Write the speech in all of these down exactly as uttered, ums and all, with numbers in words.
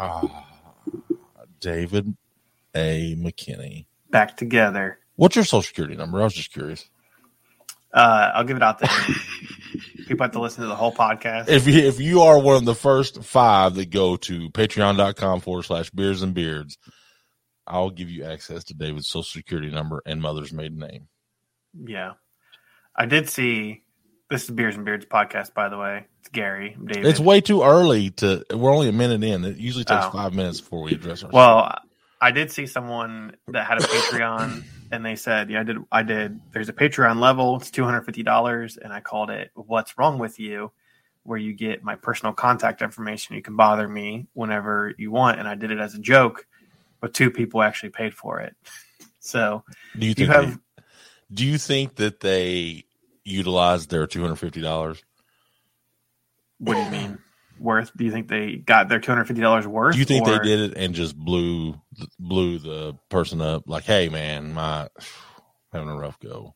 Ah, David A. McKinney. Back together. What's your social security number? I was just curious. Uh, I'll give it out there. People have to listen to the whole podcast. If you, if you are one of the first five that go to patreon.com forward slash beers and beards, I'll give you access to David's social security number and mother's maiden name. Yeah. I did see, this is Beers and Beards podcast, by the way. It's Gary. I'm David. It's way too early to, we're only a minute in. It usually takes oh. five minutes before we address ourselves. Well, I did see someone that had a Patreon and they said, yeah, I did. I did. There's a Patreon level. It's two hundred fifty dollars. And I called it What's Wrong With You, where you get my personal contact information. You can bother me whenever you want. And I did it as a joke, but two people actually paid for it. So do you, think you have, they, do you think that they utilized their two hundred fifty dollars? What do you mean? Worth? Do you think they got their two hundred fifty dollars worth? Do you think or? They did it and just blew blew the person up? Like, hey, man, my having a rough go.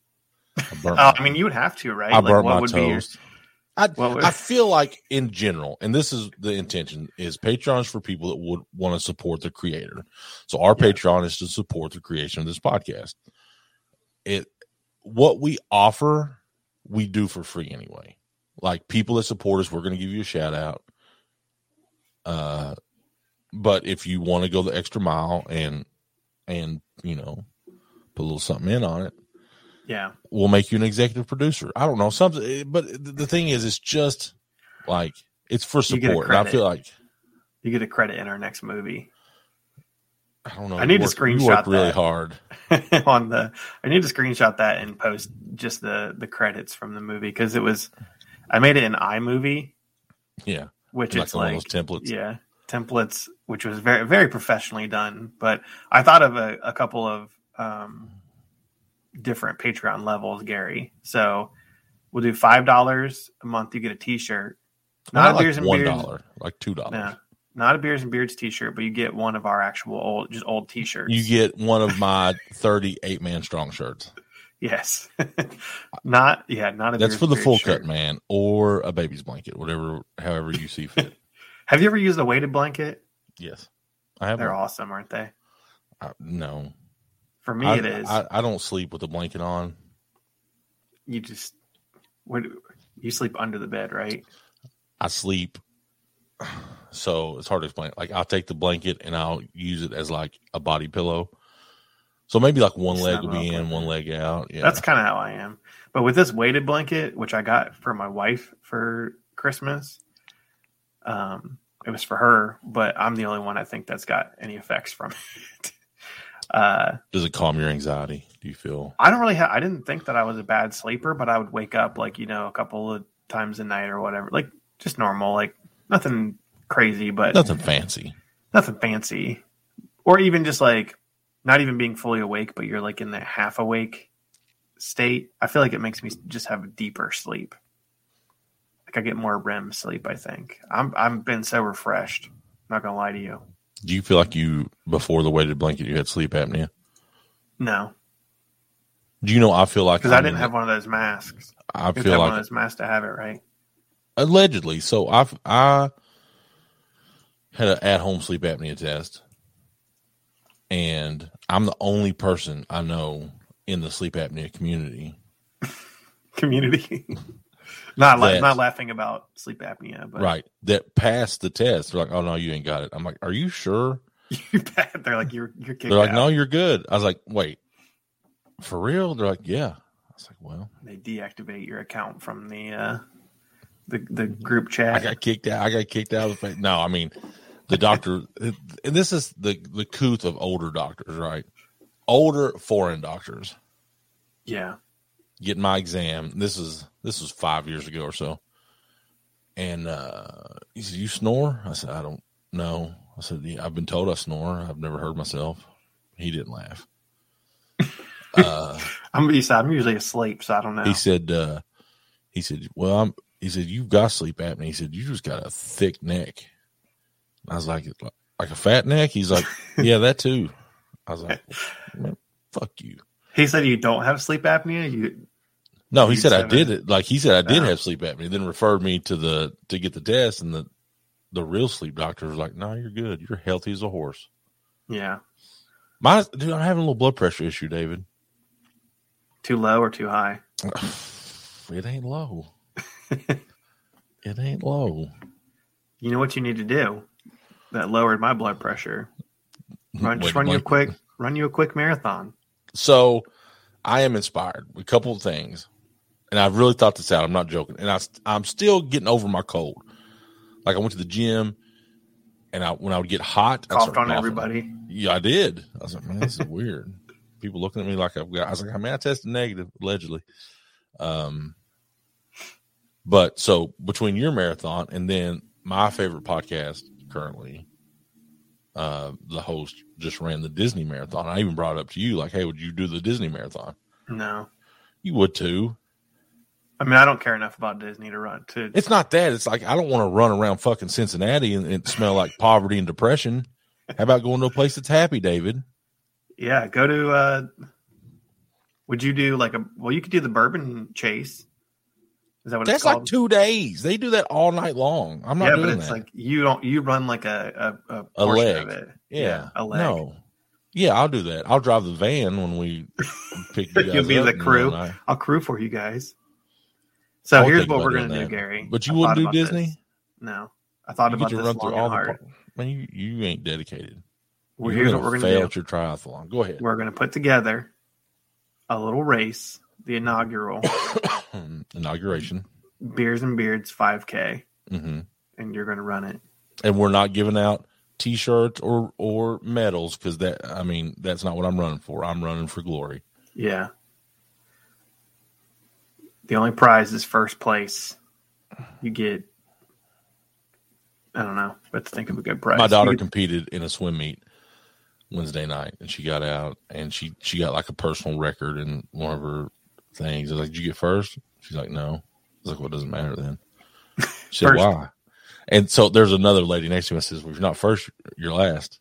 I, oh, my, I mean, you would have to, right? I like, burnt what my would toast. Be your, I, would, I feel like in general, and this is the intention, is Patreon's for people that would want to support the creator. So our yeah. Patreon is to support the creation of this podcast. It what we offer, we do for free anyway. Like, people that support us, we're going to give you a shout out. Uh, but if you want to go the extra mile and, and, you know, put a little something in on it. Yeah. We'll make you an executive producer. I don't know. Something, but the thing is, it's just like, it's for support. And I feel like you get a credit in our next movie. I don't know. I need to screenshot that. You work really hard on the, I need to screenshot that and post just the, the credits from the movie. Cause it was, I made it in iMovie. Yeah. Which is like, like templates. Yeah, templates, which was very, very professionally done. But I thought of a, a couple of um, different Patreon levels, Gary. So we'll do five dollars a month. You get a T-shirt. Not, not a Beers like and one dollar, Beards. Like two dollars. No, not a Beers and Beards T-shirt, but you get one of our actual old, just old T-shirts. You get one of my thirty-eight man strong shirts. Yes. Not, yeah, not a That's for the full shirt. Cut, man, or a baby's blanket, whatever, however you see fit. Have you ever used a weighted blanket? Yes. I have. They're awesome, aren't they? Uh, no. For me, I, it is. I, I don't sleep with a blanket on. You just, what, you sleep under the bed, right? I sleep. So it's hard to explain. Like, I'll take the blanket and I'll use it as like a body pillow. So maybe like one leg will be in, one leg out. Yeah. That's kind of how I am. But with this weighted blanket, which I got for my wife for Christmas, um, it was for her, but I'm the only one I think that's got any effects from it. uh, Does it calm your anxiety? Do you feel? I don't really have, I didn't think that I was a bad sleeper, but I would wake up like, you know, a couple of times a night or whatever. Like, just normal, like nothing crazy, but nothing fancy, nothing fancy. Or even just like, not even being fully awake, but you're like in that half awake state. I feel like it makes me just have a deeper sleep. Like, I get more R E M sleep, I think. I'm, I've been so refreshed. I'm not going to lie to you. Do you feel like you, before the weighted blanket, you had sleep apnea? No. Do you know, I feel like... Because I didn't have one of those masks. I you feel have like... one of those masks to have it, right? Allegedly. So I've, I had an at-home sleep apnea test. And I'm the only person I know in the sleep apnea community. community, not la- not laughing about sleep apnea, but right that passed the test. They're like, "Oh no, you ain't got it." I'm like, "Are you sure?" You bad. They're like, "You're you're kicked They're like, out. "No, you're good." I was like, "Wait, for real?" They're like, "Yeah." I was like, "Well." They deactivate your account from the uh, the the group chat. I got kicked out. I got kicked out of the. No, I mean. The doctor, and this is the, the couth of older doctors, right? Older foreign doctors. Yeah. Getting my exam. This is this was five years ago or so. And uh, he said, "You snore?" I said, "I don't know." I said, "Yeah, I've been told I snore. I've never heard myself." He didn't laugh. uh, I'm, I'm usually asleep, so I don't know. He said, uh, "He said, well, I'm." He said, "You've got sleep apnea." He said, "You just got a thick neck." I was like, like a fat neck? He's like, "Yeah, that too." I was like, "Man, fuck you." He said, "You don't have sleep apnea?" You No, he said I did it. Like, he said I did have sleep apnea, then referred me to the to get the test, and the the real sleep doctor was like, no, you're good. You're healthy as a horse. Yeah. My, dude, I'm having a little blood pressure issue, David. Too low or too high? It ain't low. It ain't low. You know what you need to do? That lowered my blood pressure. Run, just run you a quick, run you a quick marathon. So I am inspired with a couple of things, and I've really thought this out. I'm not joking. And I, I'm still getting over my cold. Like I went to the gym, and I when I would get hot, I coughed on coughing. Everybody. Yeah, I did. I was like, man, this is weird. People looking at me like I've got. I was like, I mean, I tested negative allegedly. Um, but so between your marathon and then my favorite podcast currently, uh, the host just ran the Disney marathon. I even brought it up to you, like, hey, would you do the Disney marathon? No, you would too. I mean, I don't care enough about Disney to run. To it's not that. It's like I don't want to run around fucking Cincinnati and, and smell like poverty and depression. How about going to a place that's happy, David? Yeah, go to. Uh, would you do like a? Well, you could do the bourbon chase. Is that what that's it's called? Like two days. They do that all night long. I'm not. Yeah, doing but it's that. Like you don't. You run like a a, a, a leg. Of it. Yeah. yeah, a leg. No. Yeah, I'll do that. I'll drive the van when we pick you guys You'll be up the crew. I... I'll crew for you guys. So here's what we're gonna do, Gary. But you wouldn't do Disney? This. No, I thought you about this long and hard. Man, you, you ain't dedicated. Well, here's what we're gonna do. At your triathlon. Go ahead. We're gonna put together a little race, the inaugural inauguration, Beers and Beards five K, mm-hmm. and you're gonna run it. And we're not giving out T-shirts or or medals because that I mean that's not what I'm running for. I'm running for glory. Yeah. The only prize is first place. You get, I don't know, let's think of a good prize. My daughter get, competed in a swim meet Wednesday night, and she got out, and she, she got like a personal record in one of her things. I was like, did you get first? She's like, no. I was like, well, it doesn't matter then. She said, why? And so there's another lady next to me that says, well, if you're not first, you're last.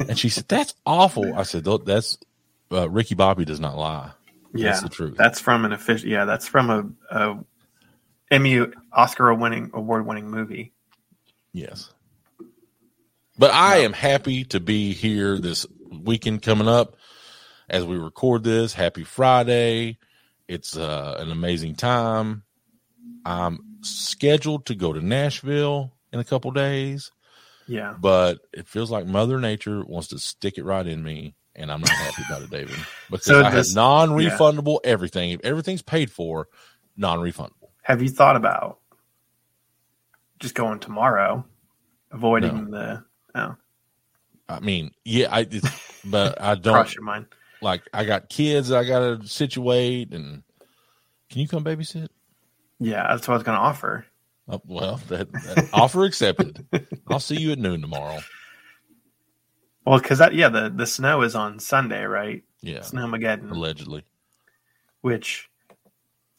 And she said, that's awful. I said, that's uh, Ricky Bobby does not lie. Yeah, that's the truth. That's from an official. Yeah, that's from a, a M U Oscar winning award winning movie. Yes, but I wow. am happy to be here this weekend coming up as we record this. Happy Friday! It's uh, an amazing time. I'm scheduled to go to Nashville in a couple days. Yeah, but it feels like Mother Nature wants to stick it right in me. And I'm not happy about it, David, because so I this, have non-refundable yeah. everything. If everything's paid for, non-refundable. Have you thought about just going tomorrow, avoiding no. the? Oh, I mean, yeah, I. It's, but I don't. Cross your mind. Like I got kids, I got to situate, and can you come babysit? Yeah, that's what I was going to offer. Uh, well, that, that offer accepted. I'll see you at noon tomorrow. Well, because that yeah, the, the snow is on Sunday, right? Yeah, Snowmageddon allegedly. Which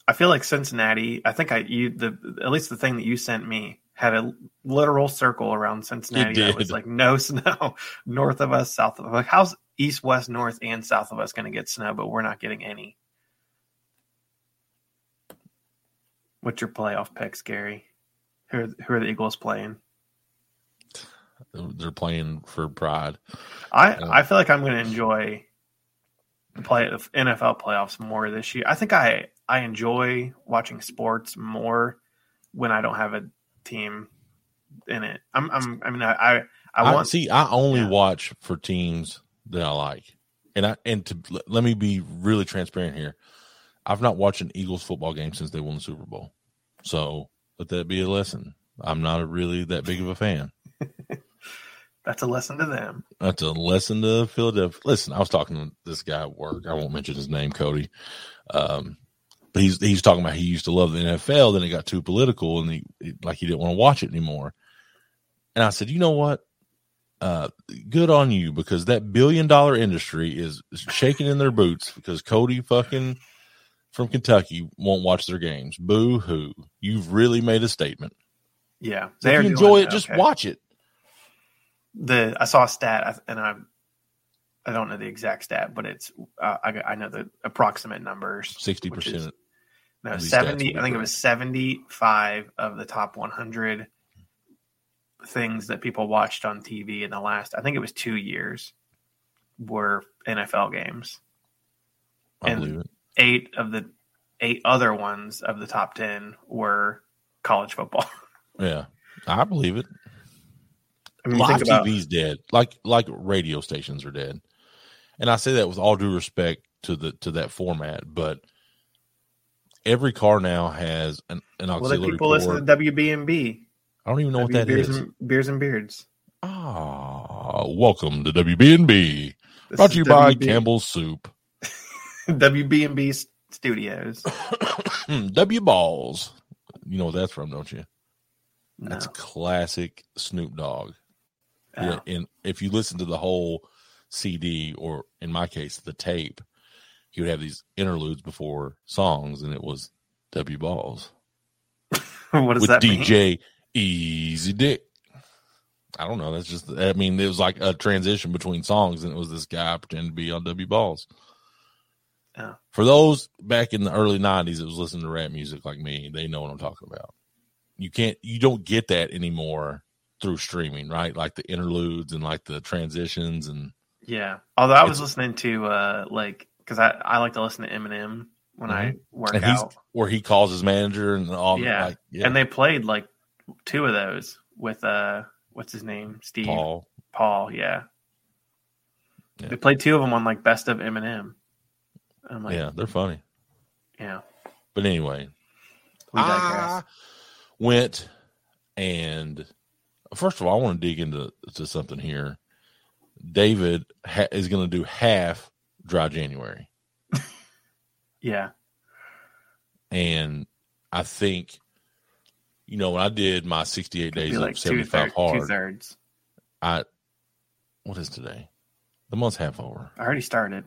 I feel like Cincinnati. I think I you the at least the thing that you sent me had a literal circle around Cincinnati. It did. That was like no snow north of us, south of us. Like how's east, west, north, and south of us going to get snow? But we're not getting any. What's your playoff picks, Gary? Who are, who are the Eagles playing? They're playing for pride. I, uh, I feel like I'm going to enjoy the play of N F L playoffs more this year. I think I, I enjoy watching sports more when I don't have a team in it. I'm I'm I mean I I, I want I, see I only yeah. watch for teams that I like. And I and to let me be really transparent here. I've not watched an Eagles football game since they won the Super Bowl. So let that be a lesson. I'm not really that big of a fan. That's a lesson to them. That's a lesson to Philadelphia. Listen, I was talking to this guy at work. I won't mention his name, Cody. Um, but he's he's talking about he used to love the N F L. Then it got too political, and he like he didn't want to watch it anymore. And I said, you know what? Uh, good on you, because that billion-dollar industry is shaking in their boots because Cody fucking from Kentucky won't watch their games. Boo-hoo. You've really made a statement. Yeah. So if you enjoy it, just okay. watch it. The I saw a stat, and I I don't know the exact stat, but it's uh, I I know the approximate numbers. Sixty percent. No, seventy. I think it was seventy-five of the top one hundred things that people watched on T V in the last, I think it was two years, were N F L games. I and believe it. Eight of the eight other ones of the top ten were college football. Yeah, I believe it. I mean, live about, T V's dead, like like radio stations are dead, and I say that with all due respect to the to that format. But every car now has an, an auxiliary. Well, the people listen to W B and B. I don't even know w- what that Beers is. And, Beers and Beards. Ah, welcome to W B and B. This Brought to you by W B Campbell's Soup. W B and B Studios. W Balls. You know what that's from, don't you? No. That's classic Snoop Dogg. Oh. Yeah, and if you listen to the whole C D, or in my case, the tape, he would have these interludes before songs, and it was W Balls. What does with that mean? D J Easy Dick. I don't know. That's just, I mean, it was like a transition between songs, and it was this guy pretending to be on W Balls. Oh. For those back in the early nineties that was listening to rap music like me, they know what I'm talking about. You can't, you don't get that anymore through streaming, right? Like the interludes and like the transitions and yeah. Although I was listening to uh, like, because I, I like to listen to Eminem when mm-hmm. I work and out, where he calls his manager and all. Yeah. Like, yeah, and they played like two of those with uh, what's his name, Steve Paul. Paul, yeah. yeah. They played two of them on like Best of Eminem. I'm like, yeah, they're funny. Yeah, but anyway, we digress. I, Went and first of all, I want to dig into to something here. David ha- is going to do half dry January. Yeah. And I think, you know, when I did my sixty-eight days of like seventy-five hard, two thirds. I, what is today? The month's half over. I already started.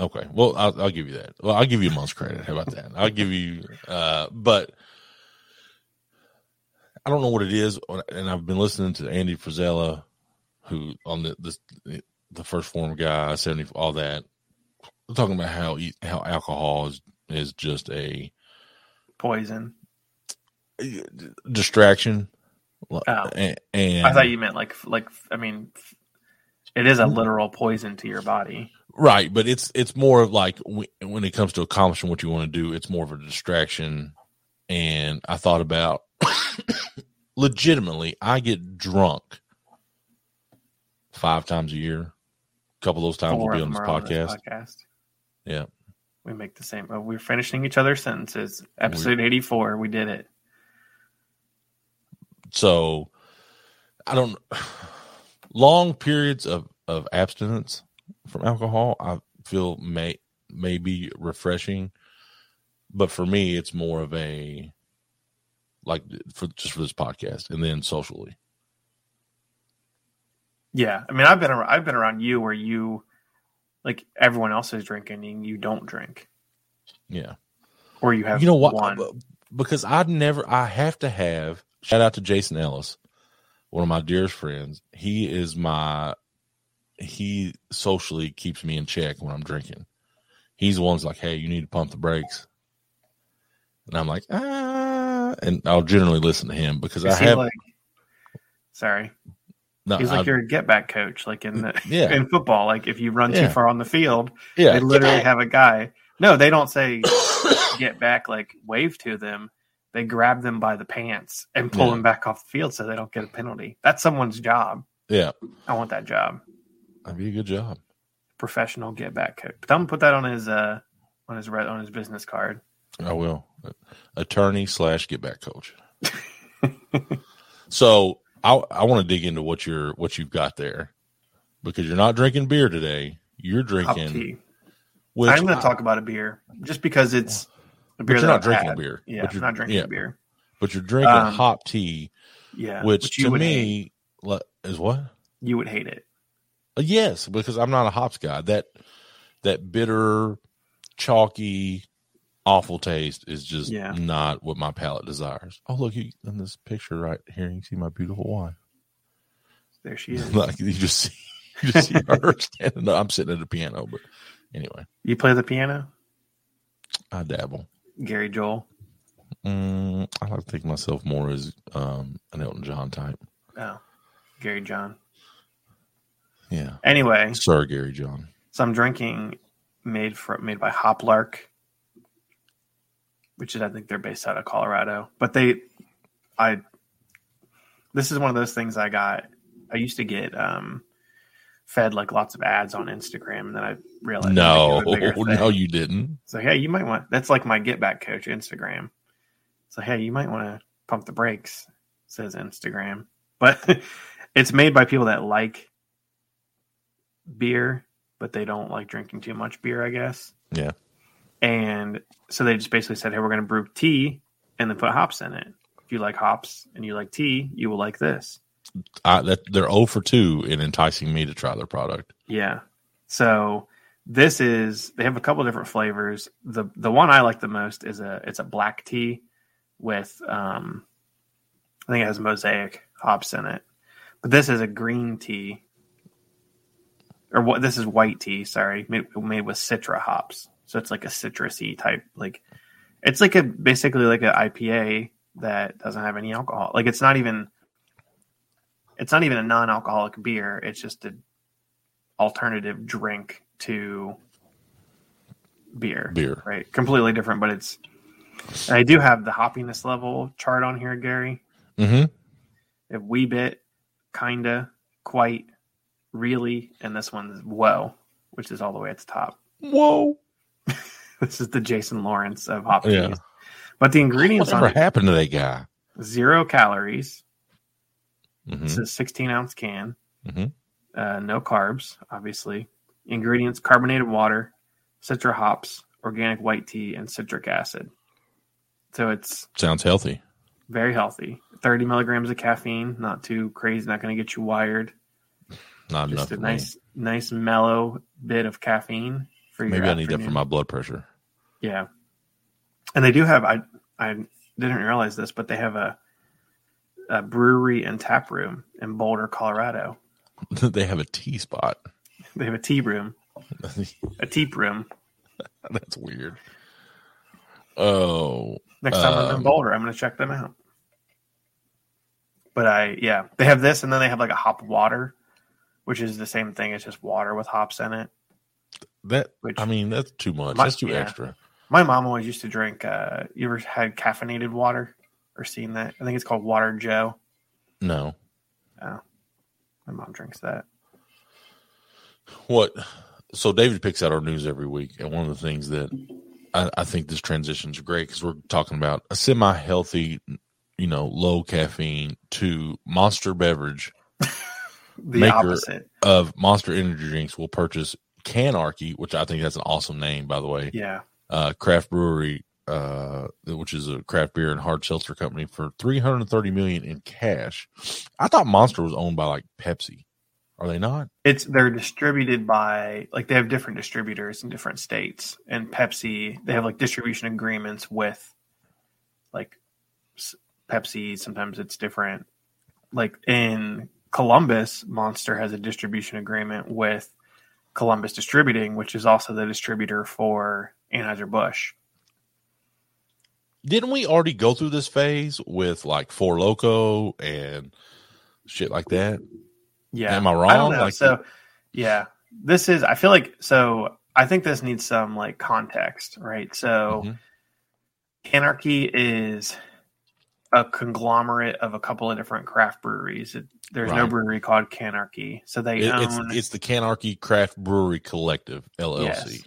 Okay, well, I'll, I'll give you that. Well, I'll give you a month's credit. How about that? I'll give you, uh, but I don't know what it is. And I've been listening to Andy Frisella, who on the this, the first form guy, seventy, all that. We're talking about how how alcohol is is just a poison, a distraction. Oh. And, and I thought you meant like like I mean, it is a literal poison to your body. Right, but it's it's more of like w- when it comes to accomplishing what you want to do, it's more of a distraction. And I thought about, legitimately, I get drunk five times a year. A couple of those times we'll be on this, on this podcast. Yeah, we make the same. We're finishing each other's sentences. Episode We're, eighty-four, we did it. So, I don't. Long periods of of abstinence from alcohol, I feel may may be refreshing, but for me, it's more of a like for just for this podcast, and then socially. Yeah, I mean, I've been around, I've been around you where you like everyone else is drinking and you don't drink. Yeah, or you have you know what? One. Because I never, I have to have. Shout out to Jason Ellis, one of my dearest friends. He is my. He socially keeps me in check when I'm drinking. He's the one's like, hey, you need to pump the brakes. And I'm like, ah, and I'll generally listen to him because Is I have. Like, sorry. No, he's like I, your get back coach, like in the, yeah. in football. Like if you run yeah. too far on the field, yeah. they literally have a guy. No, they don't say get back, like wave to them. They grab them by the pants and pull yeah. them back off the field so they don't get a penalty. That's someone's job. Yeah. I want that job. That'd be a good job. Professional get back coach. But I'm gonna put that on his uh on his red on his business card. I will. Attorney slash get back coach. So I I want to dig into what you're what you've got there, because you're not drinking beer today. You're drinking. Which I'm going to talk about a beer just because it's a beer. But you're not I've drinking had. beer. Yeah, but you're not drinking yeah, beer. But you're drinking um, hop tea. Yeah, which, which to me hate. Is what you would hate it. Yes, because I'm not a hops guy. That that bitter, chalky, awful taste is just yeah. not what my palate desires. Oh, look, you, in this picture right here, you can see my beautiful wife. There she is. Like you just see, you just see her standing up. I'm sitting at the piano, but anyway. You play the piano? I dabble. Gary Joel? Mm, I like to think of myself more as um, an Elton John type. Oh, Gary John. Yeah. Anyway. Sir Gary John. So I'm drinking made for, made by Hoplark, which is, I think they're based out of Colorado. But they, I, this is one of those things I got. I used to get um, fed like lots of ads on Instagram, and then I realized. No, no, you didn't. So, hey, you might want, that's like my get back coach Instagram. So, hey, you might want to pump the brakes, says Instagram. But it's made by people that like beer, but they don't like drinking too much beer, I guess. Yeah. And so they just basically said, hey, we're going to brew tea and then put hops in it. If you like hops and you like tea, you will like this. I, that, they're oh for two in enticing me to try their product. Yeah. So this is, they have a couple of different flavors. The the one I like the most is a, it's a black tea with, um, I think it has Mosaic Hops in it. But this is a green tea. Or what? This is white tea, sorry, made, made with Citra Hops. So it's like a citrusy type, like it's like a basically like an I P A that doesn't have any alcohol. Like it's not even, it's not even a non-alcoholic beer. It's just an alternative drink to beer. Beer, right? Completely different, but it's. And I do have the hoppiness level chart on here, Gary. Mm-hmm. A wee bit, kinda, quite, really, and this one's whoa, which is all the way at the top. Whoa. This is the Jason Lawrence of hop teas. Yeah. But the ingredients on it. Whatever happened to that guy? Zero calories. Mm-hmm. It's a sixteen ounce can. Mm-hmm. Uh, no carbs, obviously. Ingredients: carbonated water, Citra hops, organic white tea, and citric acid. So it's sounds healthy. Very healthy. Thirty milligrams of caffeine. Not too crazy. Not going to get you wired. Not Just enough. Just a nice, me. nice mellow bit of caffeine. Maybe I need that for my blood pressure. Yeah. And they do have, I I didn't realize this, but they have a, a brewery and tap room in Boulder, Colorado. They have a tea spot. They have a tea room. A teep room. That's weird. Oh. Next time um, I'm in Boulder, I'm going to check them out. But I, yeah, they have this, and then they have like a hop water, which is the same thing. It's just water with hops in it. That Which, I mean, that's too much. My, that's too yeah. extra. My mom always used to drink. Uh, you ever had caffeinated water or seen that? I think it's called Water Joe. No. Oh, my mom drinks that. What? So David picks out our news every week, and one of the things that I, I think this transition's great because we're talking about a semi-healthy, you know, low caffeine to monster beverage. The maker opposite of Monster Energy drinks will purchase Canarchy, which I think that's an awesome name, by the way. Yeah. Uh, craft brewery, uh, which is a craft beer and hard seltzer company, for three hundred thirty million dollars in cash. I thought Monster was owned by like Pepsi. Are they not? It's they're distributed by like they have different distributors in different states. And Pepsi, they have like distribution agreements with like Pepsi. Sometimes it's different. Like in Columbus, Monster has a distribution agreement with Columbus Distributing, which is also the distributor for Anheuser-Busch. Didn't we already go through this phase with like Four Loko and shit like that? Yeah. Am I wrong? I don't know. Like, so, yeah, this is, I feel like, so I think this needs some like context, right? So, mm-hmm. Canarchy is a conglomerate of a couple of different craft breweries. It, there's right. no brewery called Canarchy. So they it, own... It's, it's the Canarchy Craft Brewery Collective, L L C. Yes.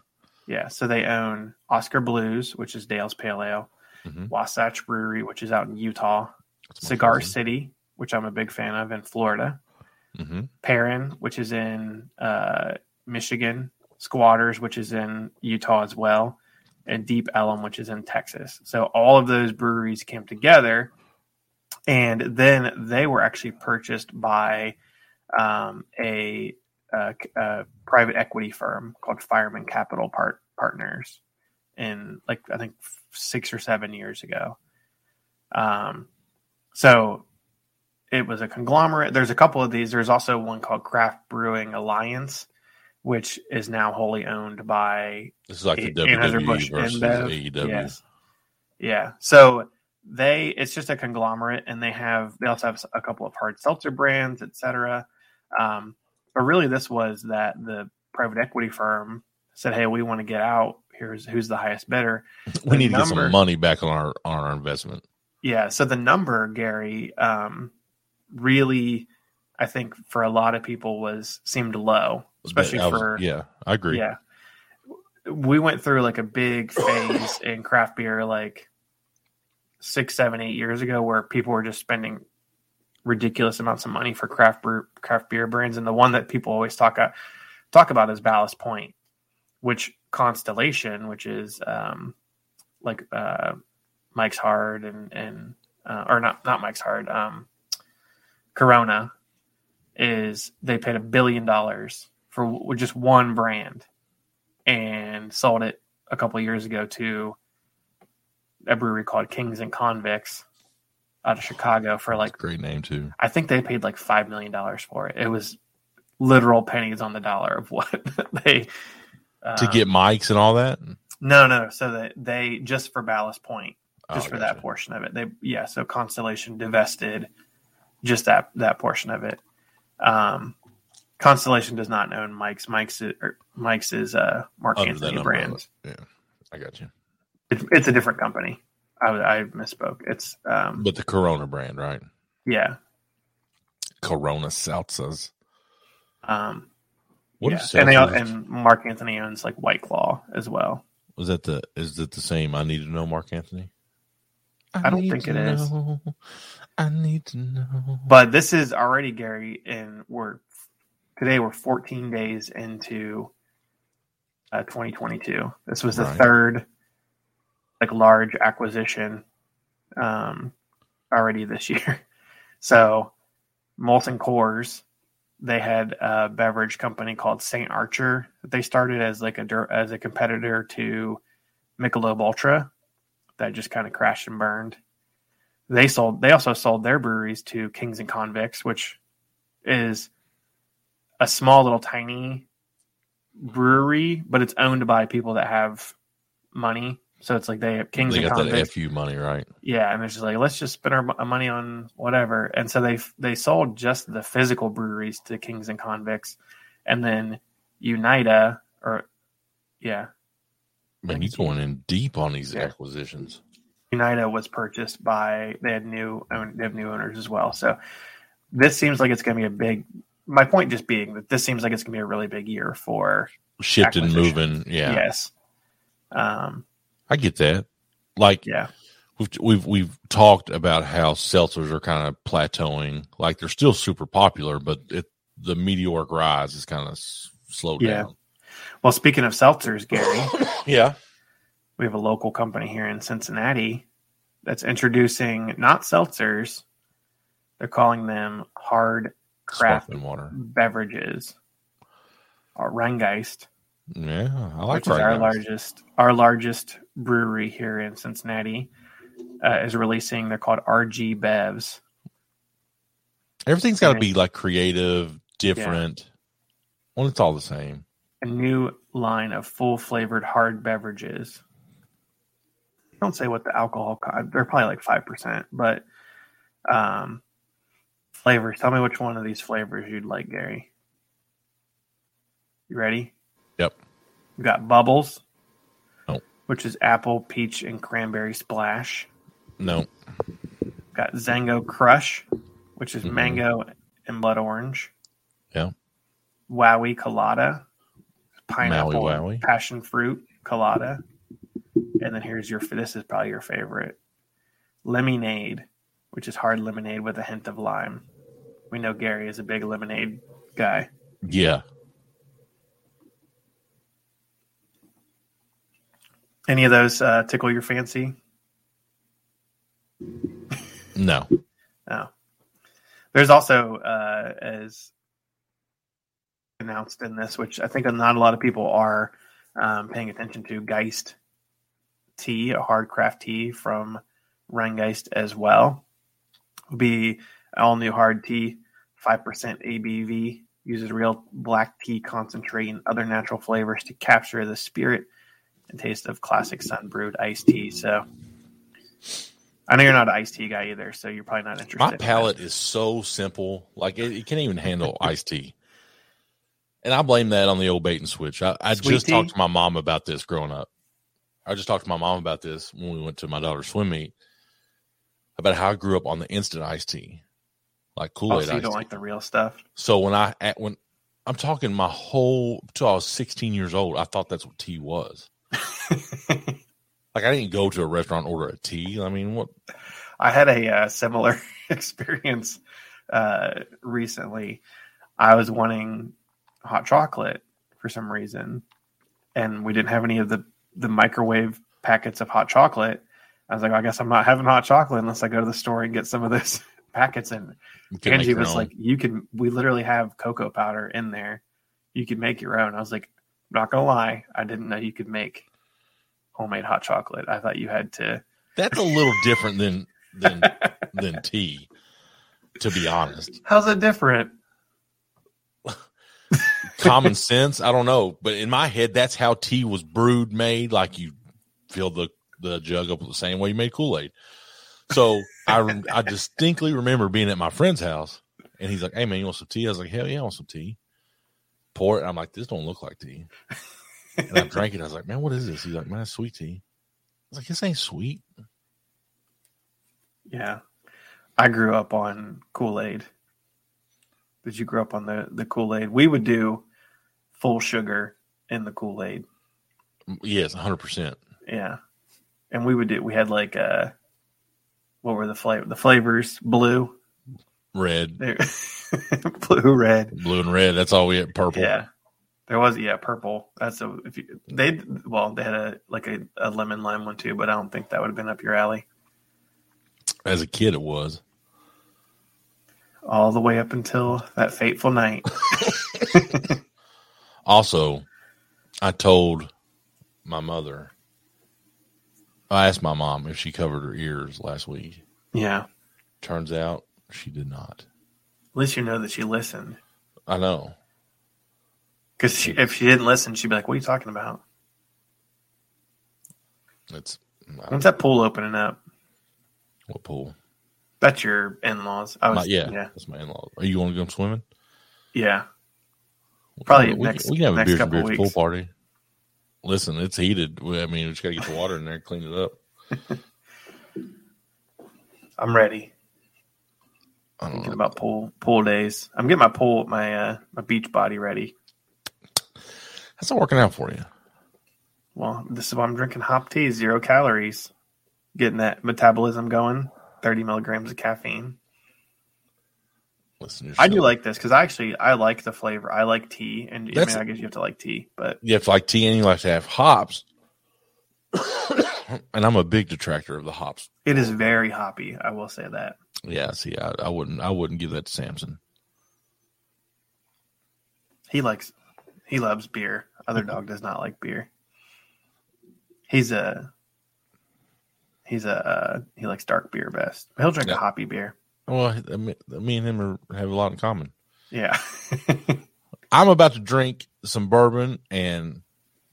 Yeah, so they own Oscar Blues, which is Dale's Pale Ale, mm-hmm. Wasatch Brewery, which is out in Utah, Cigar cousin. City, which I'm a big fan of, in Florida, mm-hmm. Perrin, which is in uh, Michigan, Squatters, which is in Utah as well, and Deep Ellum, which is in Texas. So all of those breweries came together, and then they were actually purchased by um, a, a, a private equity firm called Fireman Capital Part- Partners in, like, I think six or seven years ago. Um, so it was a conglomerate. There's a couple of these. There's also one called Craft Brewing Alliance, which is now wholly owned by Anheuser-Busch. This is like the W W E versus A E W. Yes. Yeah. So they it's just a conglomerate, and they have they also have a couple of hard seltzer brands, et cetera. Um, but really, this was that the private equity firm said, "Hey, we want to get out. Here's who's the highest bidder. We the need to number, get some money back on our on our investment." Yeah. So the number, Gary, um, really, I think for a lot of people was seemed low, especially was, for yeah. I agree. Yeah. We went through like a big phase in craft beer, like. Six, seven, eight years ago, where people were just spending ridiculous amounts of money for craft beer, craft beer brands, and the one that people always talk about, talk about is Ballast Point, which Constellation, which is um, like uh, Mike's Hard and and uh, or not not Mike's Hard, um, Corona, is they paid a billion dollars for just one brand, and sold it a couple of years ago to a brewery called Kings and Convicts out of Chicago for like great name too. I think they paid like five million dollars for it. It was literal pennies on the dollar of what they um, to get mics and all that. No, no. So that they just for Ballast Point, just oh, for gotcha. that portion of it. They yeah. So Constellation divested just that that portion of it. Um, Constellation does not own Mike's. Mike's or Mike's is uh, Mark Other Anthony brand. Yeah, I got you. It's a different company. I, I misspoke. It's um, but the Corona brand, right? Yeah. Corona seltzers. Um, what yeah. and they and Mark Anthony owns like White Claw as well. Was that the is that the same? I need to know Mark Anthony. I, I don't think it know. is. I need to know. But this is already Gary, and we're today we're fourteen days into uh, twenty twenty-two. This was the right. third. Like large acquisition um, already this year. So Molson Coors, they had a beverage company called Saint Archer that they started as like a as a competitor to Michelob Ultra that just kind of crashed and burned. They sold. They also sold their breweries to Kings and Convicts, which is a small little tiny brewery, but it's owned by people that have money. So it's like they have Kings they and Convicts. They got that F U money, right? Yeah, and they're just like, let's just spend our money on whatever. And so they they sold just the physical breweries to Kings and Convicts. And then Unida, or, yeah. Man, you're going in deep on these yeah. acquisitions. Unida was purchased by, they had new, they have new owners as well. So this seems like it's going to be a big, my point just being that this seems like it's going to be a really big year for shift and moving, yeah. Yes. Um. I get that. Like, yeah. we've, we've we've talked about how seltzers are kind of plateauing. Like, they're still super popular, but it, the meteoric rise is kind of s- slowed yeah. down. Well, speaking of seltzers, Gary. yeah. We have a local company here in Cincinnati that's introducing not seltzers. They're calling them hard craft water. beverages. Or Rhinegeist. Yeah, I like which is our largest our largest brewery here in Cincinnati uh, is releasing. They're called R G Bevs. Everything's got to be like creative, different. Well, yeah. It's all the same. A new line of full flavored hard beverages. I don't say what the alcohol. They're probably like five percent, but um, flavors. Tell me which one of these flavors you'd like, Gary. You ready? Yep. We've got Bubbles, no. which is apple, peach, and cranberry splash. No. We've got Zango Crush, which is mm-hmm. mango and blood orange. Yeah. Wowie Colada, pineapple, Maui, Wowie. passion fruit colada. And then here's your, this is probably your favorite. Lemonade, which is hard lemonade with a hint of lime. We know Gary is a big lemonade guy. Yeah. Any of those uh, tickle your fancy? No. No. There's also, uh, as announced in this, which I think not a lot of people are um, paying attention to, Geist tea, a hard craft tea from Rhinegeist as well. It'll be all new hard tea, five percent A B V, uses real black tea concentrate and other natural flavors to capture the spirit and taste of classic sun brewed iced tea. So I know you're not an iced tea guy either, so you're probably not interested. My palate is so simple. Like, it, it can't even handle iced tea. And I blame that on the old bait and switch. I, I just tea? talked to my mom about this growing up. I just talked to my mom about this when we went to my daughter's swim meet, about how I grew up on the instant iced tea, like Kool-Aid iced tea. Oh, so you don't tea. like the real stuff? So when, I, at, when I'm talking my whole, until I was sixteen years old, I thought that's what tea was. Like, I didn't go to a restaurant and order a tea. I mean, what? I had a uh, similar experience uh, recently. I was wanting hot chocolate for some reason, and we didn't have any of the, the microwave packets of hot chocolate. I was like, well, I guess I'm not having hot chocolate unless I go to the store and get some of those packets. And Angie was own. like, you can, we literally have cocoa powder in there. You can make your own. I was like, I'm not going to lie. I didn't know you could make homemade hot chocolate. I thought you had to. That's a little different than than than tea, to be honest. How's it different? Common sense, I don't know, but in my head, that's how tea was brewed, made. Like, you filled the the jug up the same way you made Kool-Aid. So I I distinctly remember being at my friend's house, and he's like, "Hey man, you want some tea?" I was like, "Hell yeah, I want some tea." Pour it. And I'm like, "This don't look like tea." And I drank it. I was like, man, what is this? He's like, man, it's sweet tea. I was like, this ain't sweet. Yeah. I grew up on Kool-Aid. Did you grow up on the, the Kool-Aid? We would do full sugar in the Kool-Aid. Yes, one hundred percent. Yeah. And we would do, we had like, uh, what were the flavors? The flavors, blue. Red. Blue, red. Blue and red. That's all we had. Purple. Yeah. There was, yeah, purple. That's a, if you, they, well, they had a, like a, a lemon lime one too, but I don't think that would have been up your alley. As a kid, it was. All the way up until that fateful night. Also, I told my mother, I asked my mom if she covered her ears last week. Yeah. Turns out she did not. At least you know that she listened. I know. Because if she didn't listen, she'd be like, what are you talking about? It's, When's that pool opening up? What pool? That's your in-laws. I was, my, yeah, yeah, that's my in-laws. Are you going to go swimming? Yeah. Probably we, next, we can have next a Beers and Beards pool party. Listen, it's heated. I mean, we just got to get the water in there and clean it up. I'm ready. I don't Thinking know. about pool pool days. I'm getting my pool, my, uh, my beach body ready. That's not working out for you. Well, this is why I'm drinking hop tea, zero calories, getting that metabolism going, thirty milligrams of caffeine. Listen, I do like this because I actually I like the flavor. I like tea, and I, mean, I guess you have to like tea, but you have to like tea, and you like to have hops. And I'm a big detractor of the hops. It is very hoppy. I will say that. Yeah, see, I, I wouldn't, I wouldn't give that to Samson. He likes, he loves beer. Other dog does not like beer. He's a, he's a, uh, he likes dark beer best. He'll drink yeah. a hoppy beer. Well, I mean, me and him are, have a lot in common. Yeah. I'm about to drink some bourbon and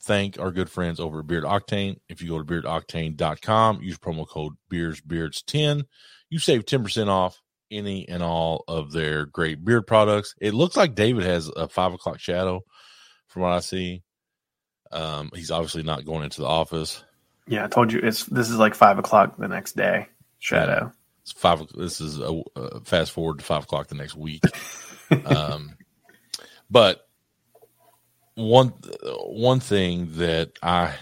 thank our good friends over at Beard Octane. If you go to beard octane dot com, use promo code beers beards ten. You save ten percent off any and all of their great beard products. It looks like David has a five o'clock shadow. From what I see, um, he's obviously not going into the office. Yeah, I told you it's this is like five o'clock the next day. Shadow. Yeah, it's five. This is a, uh, fast forward to five o'clock the next week. um, but one one thing that I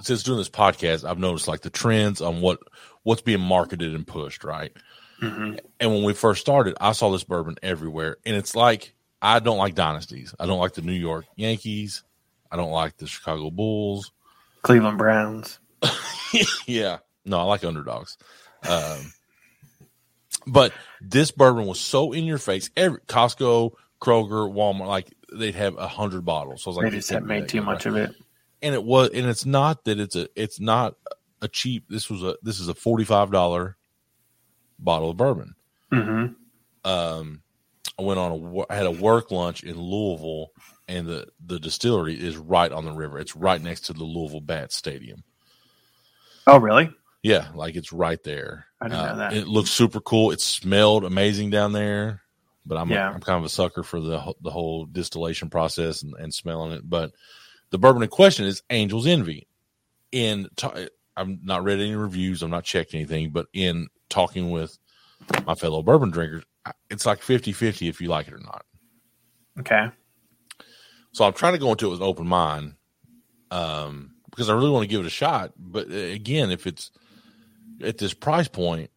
since doing this podcast, I've noticed like the trends on what what's being marketed and pushed, right? Mm-hmm. And when we first started, I saw this bourbon everywhere, and it's like. I don't like dynasties. I don't like the New York Yankees. I don't like the Chicago Bulls. Cleveland Browns. Yeah. No, I like underdogs. Um, but this bourbon was so in your face. Every Costco, Kroger, Walmart, like they'd have a hundred bottles. So I was like, they just had made too much of it. And it was, and it's not that it's a, it's not a cheap. This was a, this is a forty-five dollars bottle of bourbon. Mm-hmm. Um, I went on a, I had a work lunch in Louisville, and the, the distillery is right on the river. It's right next to the Louisville Bats Stadium. Oh, really? Yeah, like it's right there. I didn't uh, know that. It looks super cool. It smelled amazing down there, but I'm yeah. a, I'm kind of a sucker for the the whole distillation process and, and smelling it. But the bourbon in question is Angel's Envy. In t- I've not read any reviews. I'm not checked anything, but in talking with my fellow bourbon drinkers, it's like fifty-fifty if you like it or not. Okay. So I'm trying to go into it with an open mind, um, because I really want to give it a shot. But again, if it's at this price point,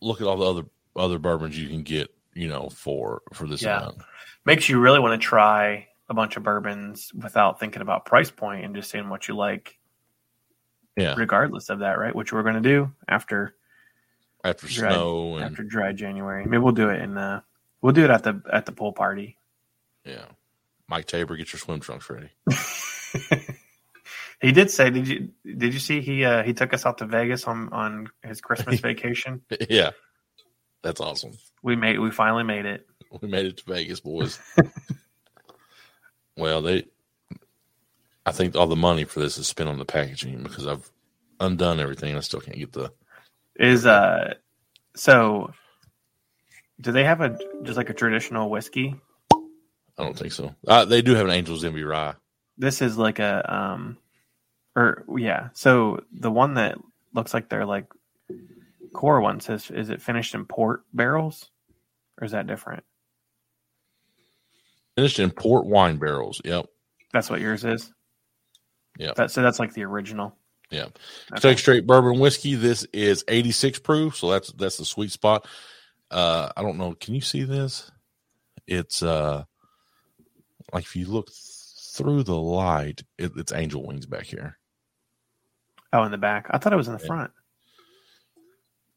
look at all the other other bourbons you can get, you know, for for this yeah. amount. Makes you really want to try a bunch of bourbons without thinking about price point and just seeing what you like. Yeah. Regardless of that, right? Which we're going to do after after dry, snow and after dry January. Maybe we'll do it in uh we'll do it at the at the pool party. Yeah. Mike Tabor, get your swim trunks ready. He did say, did you did you see he uh, he took us out to Vegas on, on his Christmas vacation? Yeah. That's awesome. We made we finally made it. We made it to Vegas, boys. Well, they I think all the money for this is spent on the packaging because I've undone everything. I still can't get the is uh so do they have a just like a traditional whiskey? I don't think so. Uh, they do have an Angel's Envy rye. This is like a um or yeah. So the one that looks like they're like core one says, is it finished in port barrels or is that different? Finished in port wine barrels. Yep. That's what yours is. Yeah. That, so that's like the original. Yeah. Okay. Kentucky Straight Bourbon Whiskey. This is eighty-six proof. So that's, that's the sweet spot. Uh, I don't know. Can you see this? It's uh, like if you look through the light, it, it's angel wings back here. Oh, in the back. I thought it was in the yeah. front.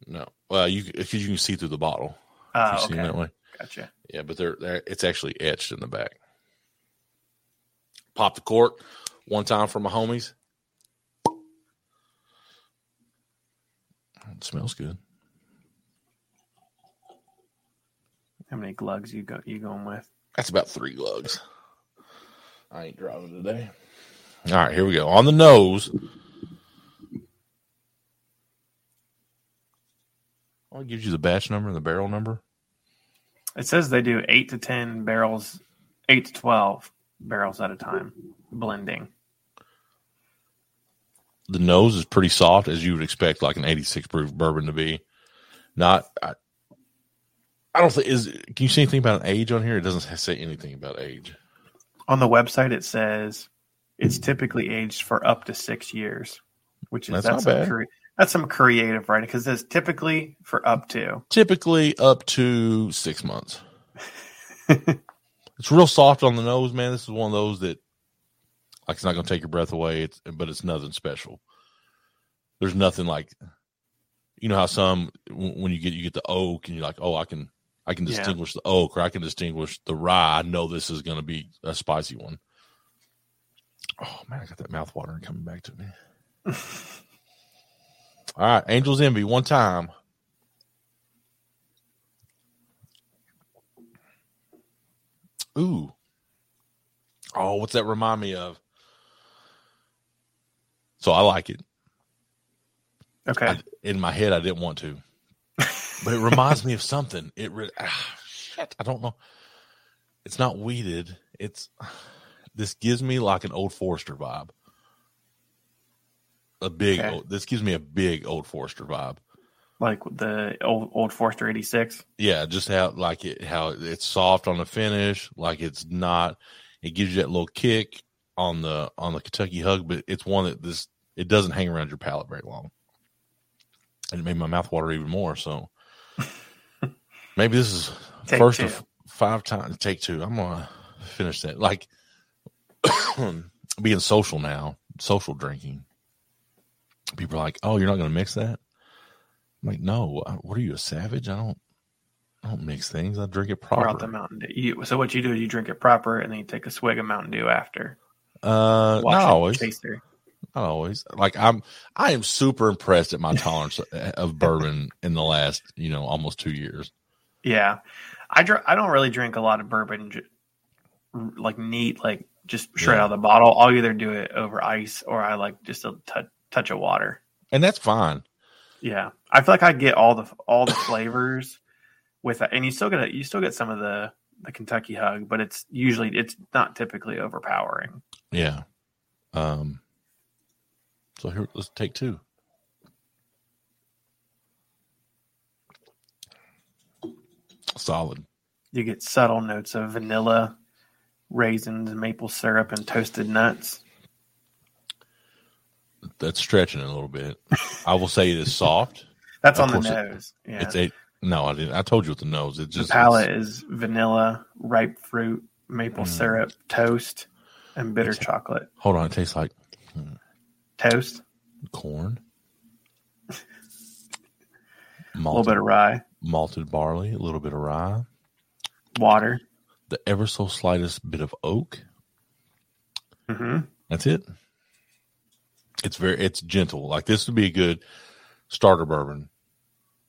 No. Well, you, cause you can see through the bottle. Oh, okay. See that way. Gotcha. Yeah. But they're, they're, it's actually etched in the back. Pop the cork one time for my homies. It smells good. How many glugs you go you going with? That's about three glugs. I ain't driving today. All right, here we go. On the nose. I'll give you the batch number and the barrel number. It says they do eight to ten barrels, eight to twelve. Barrels at a time, blending. The nose is pretty soft, as you would expect, like an eighty-six proof bourbon to be. Not, I, I don't think is. Can you say anything about an age on here? It doesn't say anything about age. On the website, it says it's typically aged for up to six years, which is that's, that's not bad. Cre- that's some creative writing because it's typically for up to typically up to six months. It's real soft on the nose, man. This is one of those that, like, it's not going to take your breath away, it's, but it's nothing special. There's nothing like, you know how some, when you get you get the oak, and you're like, oh, I can I can distinguish yeah. the oak, or I can distinguish the rye. I know this is going to be a spicy one. Oh, man, I got that mouthwatering coming back to me. All right, Angel's Envy, one time. Ooh. Oh, what's that remind me of? So I like it. Okay. I, in my head, I didn't want to. But it reminds me of something. It re- ah, shit, I don't know. It's not weeded. It's this gives me like an Old Forester vibe. A big okay. old, this gives me a big Old Forester vibe. Like the old old Forester eighty-six. Yeah, just how like it how it's soft on the finish, like it's not. It gives you that little kick on the on the Kentucky hug, but it's one that this it doesn't hang around your palate very long, and it made my mouth water even more. So maybe this is take first two. Of five times. Take two. I'm gonna finish that. Like being social now, social drinking. People are like, "Oh, you're not gonna mix that." I'm like, no, what are you, a savage? I don't I don't mix things. I drink it proper. Pour out the Mountain Dew. You, so what you do is you drink it proper, and then you take a swig of Mountain Dew after. Uh, Not always. Chaser. Not always. Like, I'm, I am super impressed at my tolerance of bourbon in the last, you know, almost two years. Yeah. I, dr- I don't really drink a lot of bourbon, like, neat, like, just straight yeah. out of the bottle. I'll either do it over ice, or I like just a t- touch of water. and that's fine. Yeah, I feel like I get all the all the flavors with that, and you still get you still get some of the, the Kentucky hug, but it's usually it's not typically overpowering. Yeah. Um. So here, let's take two. Solid. You get subtle notes of vanilla, raisins, maple syrup, and toasted nuts. That's stretching it a little bit. I will say it is soft. That's of on the nose. It, yeah. It's a no. I didn't. I told you with the nose. It just the palate is vanilla, ripe fruit, maple mm. syrup, toast, and bitter it's, chocolate. Hold on, it tastes like mm, toast, corn, malted, a little bit of rye, malted barley, a little bit of rye, water, the ever so slightest bit of oak. Mm-hmm. That's it. It's very, it's gentle. Like this would be a good starter bourbon.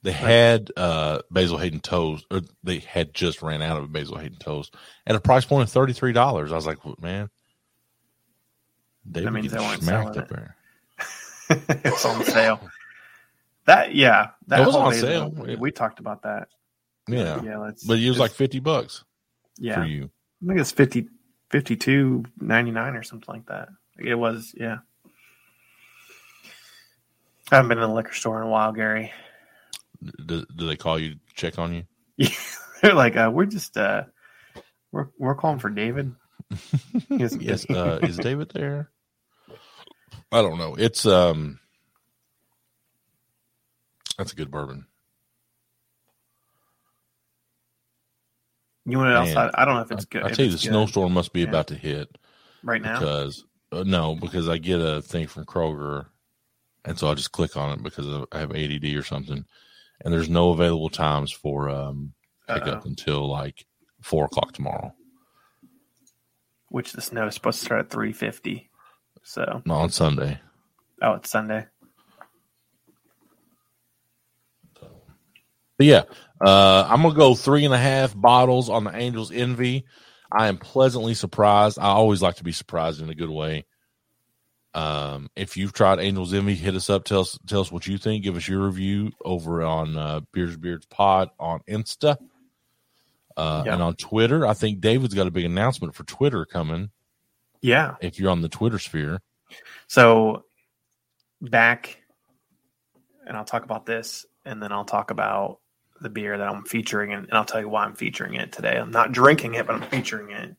They had uh, Basil Hayden Toast, or they had just ran out of Basil Hayden Toast at a price point of thirty-three dollars. I was like, well, man, they that would means get smacked up there. It's on sale. That, yeah. That it was on sale. Ago, we talked about that. Yeah. yeah let's, but it was like fifty bucks yeah. for you. I think it's fifty, fifty-two ninety-nine or something like that. It was, yeah. I haven't been in a liquor store in a while, Gary. Do, do they call you, check on you? Yeah, they're like, uh, we're just, uh, we're we're calling for David. Yes, uh, is David there? I don't know. It's um, that's a good bourbon. You want it outside? I don't know if it's good. I, I tell you, the good. snowstorm must be yeah. about to hit right now. Because uh, no, because I get a thing from Kroger. And so I just click on it because I have A D D or something, and there's no available times for um, pickup Uh-oh. until like four o'clock tomorrow. Which the snow is supposed to start at three fifty. So no, on Sunday. Oh, it's Sunday. So, but yeah, uh, I'm gonna go three and a half bottles on the Angel's Envy. I am pleasantly surprised. I always like to be surprised in a good way. Um, if you've tried Angel's Envy, hit us up. Tell us, tell us what you think. Give us your review over on uh, Beers and Beards Pod on Insta uh, yeah. and on Twitter. I think David's got a big announcement for Twitter coming. Yeah, if you're on the Twitter sphere. So back, and I'll talk about this, and then I'll talk about the beer that I'm featuring, and, and I'll tell you why I'm featuring it today. I'm not drinking it, but I'm featuring it.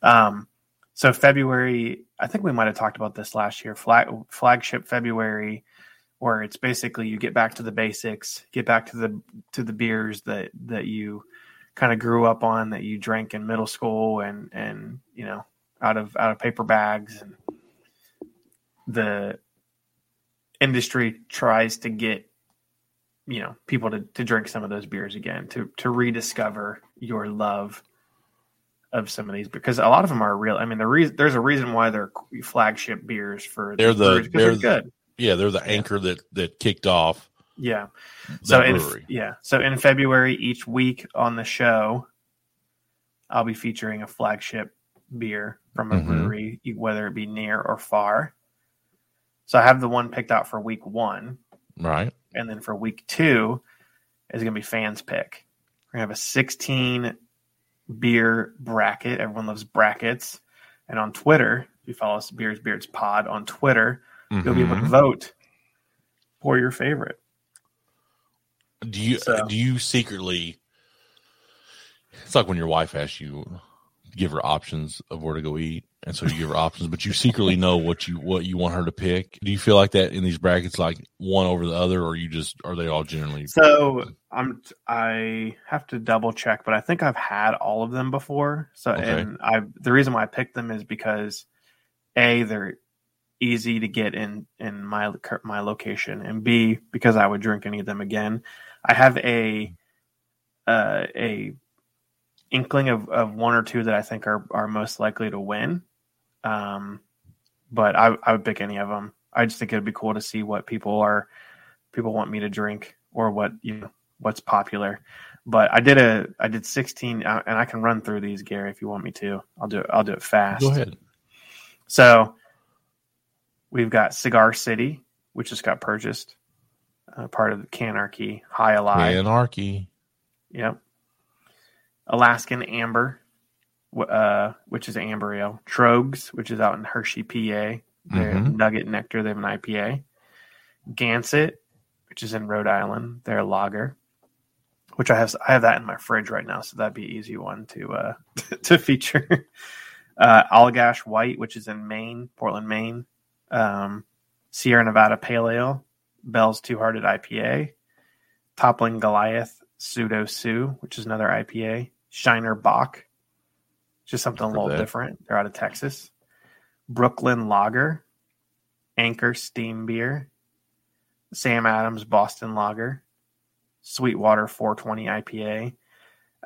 Um, so February. I think we might have talked about this last year, flag, flagship February, where it's basically you get back to the basics, get back to the to the beers that, that you kind of grew up on, that you drank in middle school and, and you know, out of out of paper bags. And the industry tries to get, you know, people to, to drink some of those beers again, to to rediscover your love of some of these, because a lot of them are real. I mean, the reason there's a reason why they're flagship beers for they're the breweries, they're, they're good. The, yeah, they're the anchor that that kicked off. Yeah. So in, yeah, so in February each week on the show, I'll be featuring a flagship beer from a mm-hmm. brewery, whether it be near or far. So I have the one picked out for week one, right? And then for week two is going to be fans pick. We're gonna have a sixteen beer bracket. Everyone loves brackets. And on Twitter, if you follow us, Beers Beards Pod on Twitter, mm-hmm. you'll be able to vote for your favorite. Do you so, do you secretly? It's like when your wife asks you to give her options of where to go eat, and so you give her options, but you secretly know what you what you want her to pick. Do you feel like that in these brackets, like one over the other, or you just are they all generally? So I'm I have to double check, but I think I've had all of them before. So okay. and I the reason why I picked them is because A, they're easy to get in in my my location, and B, because I would drink any of them again. I have a uh, a inkling of, of one or two that I think are are most likely to win. Um, but I, I would pick any of them. I just think it'd be cool to see what people are, people want me to drink or what, you know, what's popular. But I did a, I did sixteen uh, and I can run through these, Gary, if you want me to. I'll do it. I'll do it fast. Go ahead. So we've got Cigar City, which just got purchased. Uh, part of the Canarchy, High Alive. Canarchy. Yep. Alaskan Amber, uh, which is Amber Ale. Trogs, which is out in Hershey, P A. They mm-hmm. have Nugget Nectar. They have an I P A. Gansett, which is in Rhode Island. They're lager, which I have I have that in my fridge right now, so that'd be an easy one to uh, to feature. Uh, Allagash White, which is in Maine, Portland, Maine. Um, Sierra Nevada Pale Ale. Bell's Two-Hearted I P A. Toppling Goliath Pseudo Sioux, which is another I P A. Shiner Bock, just something a little that. different. They're out of Texas. Brooklyn Lager. Anchor Steam Beer. Sam Adams Boston Lager. Sweetwater four twenty I P A.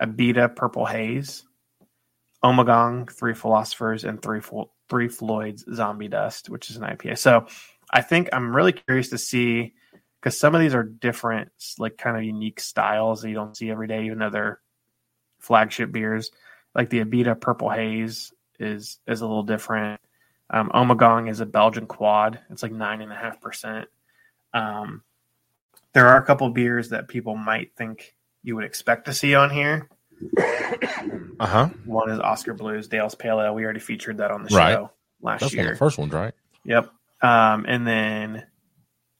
Abita Purple Haze. Omagong, Three Philosophers, and Three Fo- Three Floyds Zombie Dust, which is an I P A. So I think I'm really curious to see, because some of these are different, like kind of unique styles that you don't see every day, even though they're flagship beers. Like the Abita Purple Haze is is a little different. Um, Omagong is a Belgian quad. It's like nine point five percent. Um, there are a couple of beers that people might think you would expect to see on here. Uh-huh. One is Oscar Blues, Dale's Pale Ale. We already featured that on the right. show last That's year. That's the first one, right? Yep. Um, and then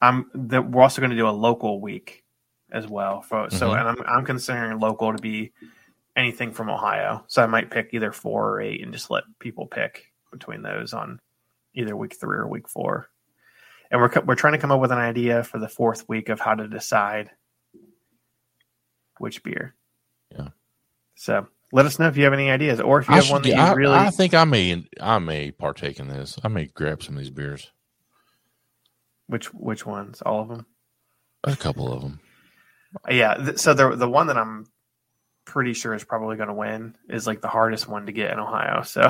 I'm the, we're also going to do a local week as well. For, mm-hmm. So and I'm I'm considering local to be anything from Ohio. So I might pick either four or eight and just let people pick between those on either week three or week four. And we're we're trying to come up with an idea for the fourth week of how to decide which beer. Yeah. So let us know if you have any ideas, or if you I have should, one that yeah, you really. I, I think I may I may partake in this. I may grab some of these beers. Which which ones? All of them? A couple of them. Yeah. Th- so the the one that I'm pretty sure is probably going to win is like the hardest one to get in Ohio. So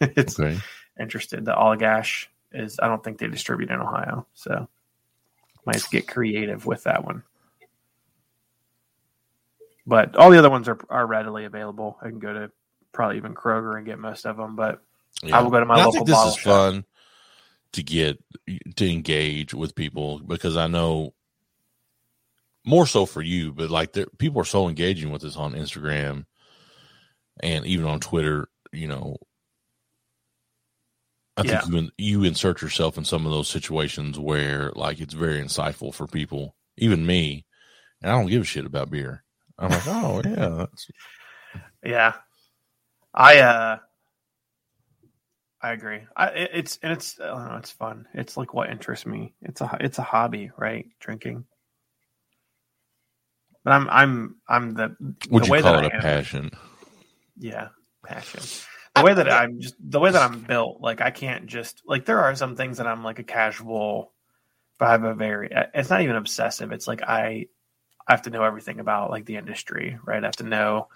it's okay. interested. The Allagash is, I don't think they distribute in Ohio. So might get creative with that one. But all the other ones are are readily available. I can go to probably even Kroger and get most of them. But yeah. I will go to my and local. I think this bottle is shop. Fun to get to engage with people, because I know more so for you, but like there, people are so engaging with us on Instagram and even on Twitter. You know, I yeah. think you you insert yourself in some of those situations where like it's very insightful for people, even me, and I don't give a shit about beer. I'm like, oh yeah, that's... yeah. I uh, I agree. I it, it's and it's I don't know, it's fun. It's like what interests me. It's a it's a hobby, right? Drinking. But I'm I'm I'm the. Would the you way call that it I a am, passion? Yeah, passion. The way that I'm just the way that I'm built, like I can't just like there are some things that I'm like a casual, but I have a very. It's not even obsessive. It's like I. I have to know everything about like the industry, right? I have to know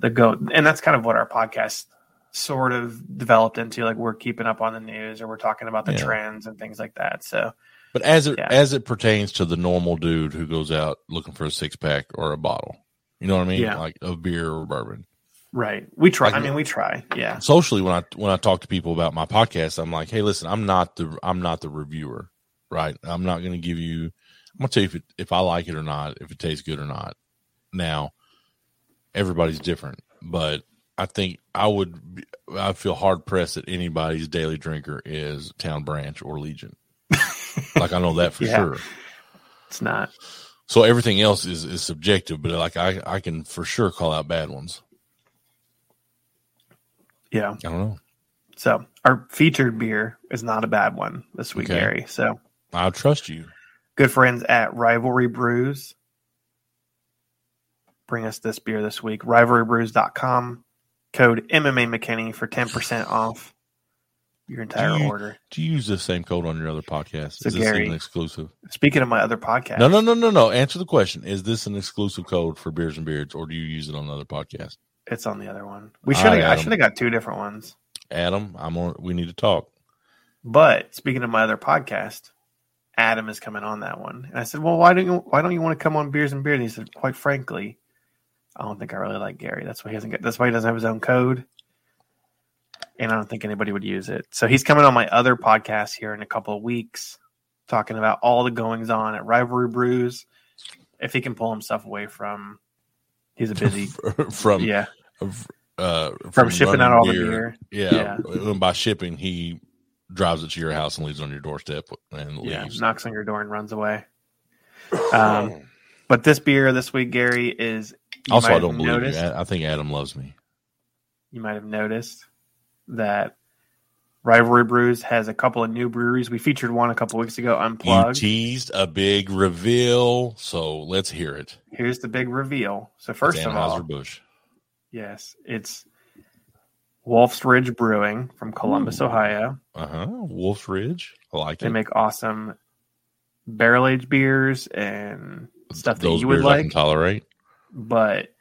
the go. And that's kind of what our podcast sort of developed into. Like we're keeping up on the news, or we're talking about the yeah. trends and things like that. So, but as it, yeah. as it pertains to the normal dude who goes out looking for a six pack or a bottle, you know what I mean? Yeah. Like of beer or bourbon. Right. We try. Like, I mean, we try. Yeah. Socially, when I, when I talk to people about my podcast, I'm like, hey, listen, I'm not the, I'm not the reviewer, right? I'm not going to give you, I'm going to tell you if, it, if I like it or not, if it tastes good or not. Now, everybody's different, but I think I would, be, I feel hard pressed that anybody's daily drinker is Town Branch or Legion. Like, I know that for yeah. sure. It's not. So everything else is, is subjective, but like, I, I can for sure call out bad ones. Yeah. I don't know. So, our featured beer is not a bad one this week, okay. Gary. So, I'll trust you. Good friends at Rivalry Brews bring us this beer this week. Rivalry brews dot com. Code M M A McKinney for ten percent off your entire do you, order. Do you use the same code on your other podcast? So is this Gary, an exclusive? Speaking of my other podcast. No, no, no, no, no. Answer the question. Is this an exclusive code for Beers and Beards, or do you use it on another podcast? It's on the other one. We should. Right, I should have got two different ones. Adam, I'm on, we need to talk. But speaking of my other podcast, Adam is coming on that one. And I said, well, why don't you, why don't you want to come on Beers and Beards? And he said, quite frankly, I don't think I really like Gary. That's why he hasn't got, that's why he doesn't have his own code. And I don't think anybody would use it. So he's coming on my other podcast here in a couple of weeks talking about all the goings on at Rivalry Brews. If he can pull himself away from, he's a busy from yeah uh, from, from shipping out all beer. the beer. Yeah, yeah. And by shipping, he drives it to your house and leaves it on your doorstep and yeah, leaves. Knocks on your door and runs away. Um, but this beer this week, Gary, is also I don't believe you. I think Adam loves me. You might have noticed that Rivalry Brews has a couple of new breweries. We featured one a couple weeks ago, Unplugged. You teased a big reveal, so let's hear it. Here's the big reveal. So first it's of all, Anheuser-Busch. Yes, it's Wolf's Ridge Brewing from Columbus, Ooh. Ohio. Uh-huh, Wolf's Ridge. I like they it. They make awesome barrel-aged beers and stuff Those that you would like. I can tolerate. But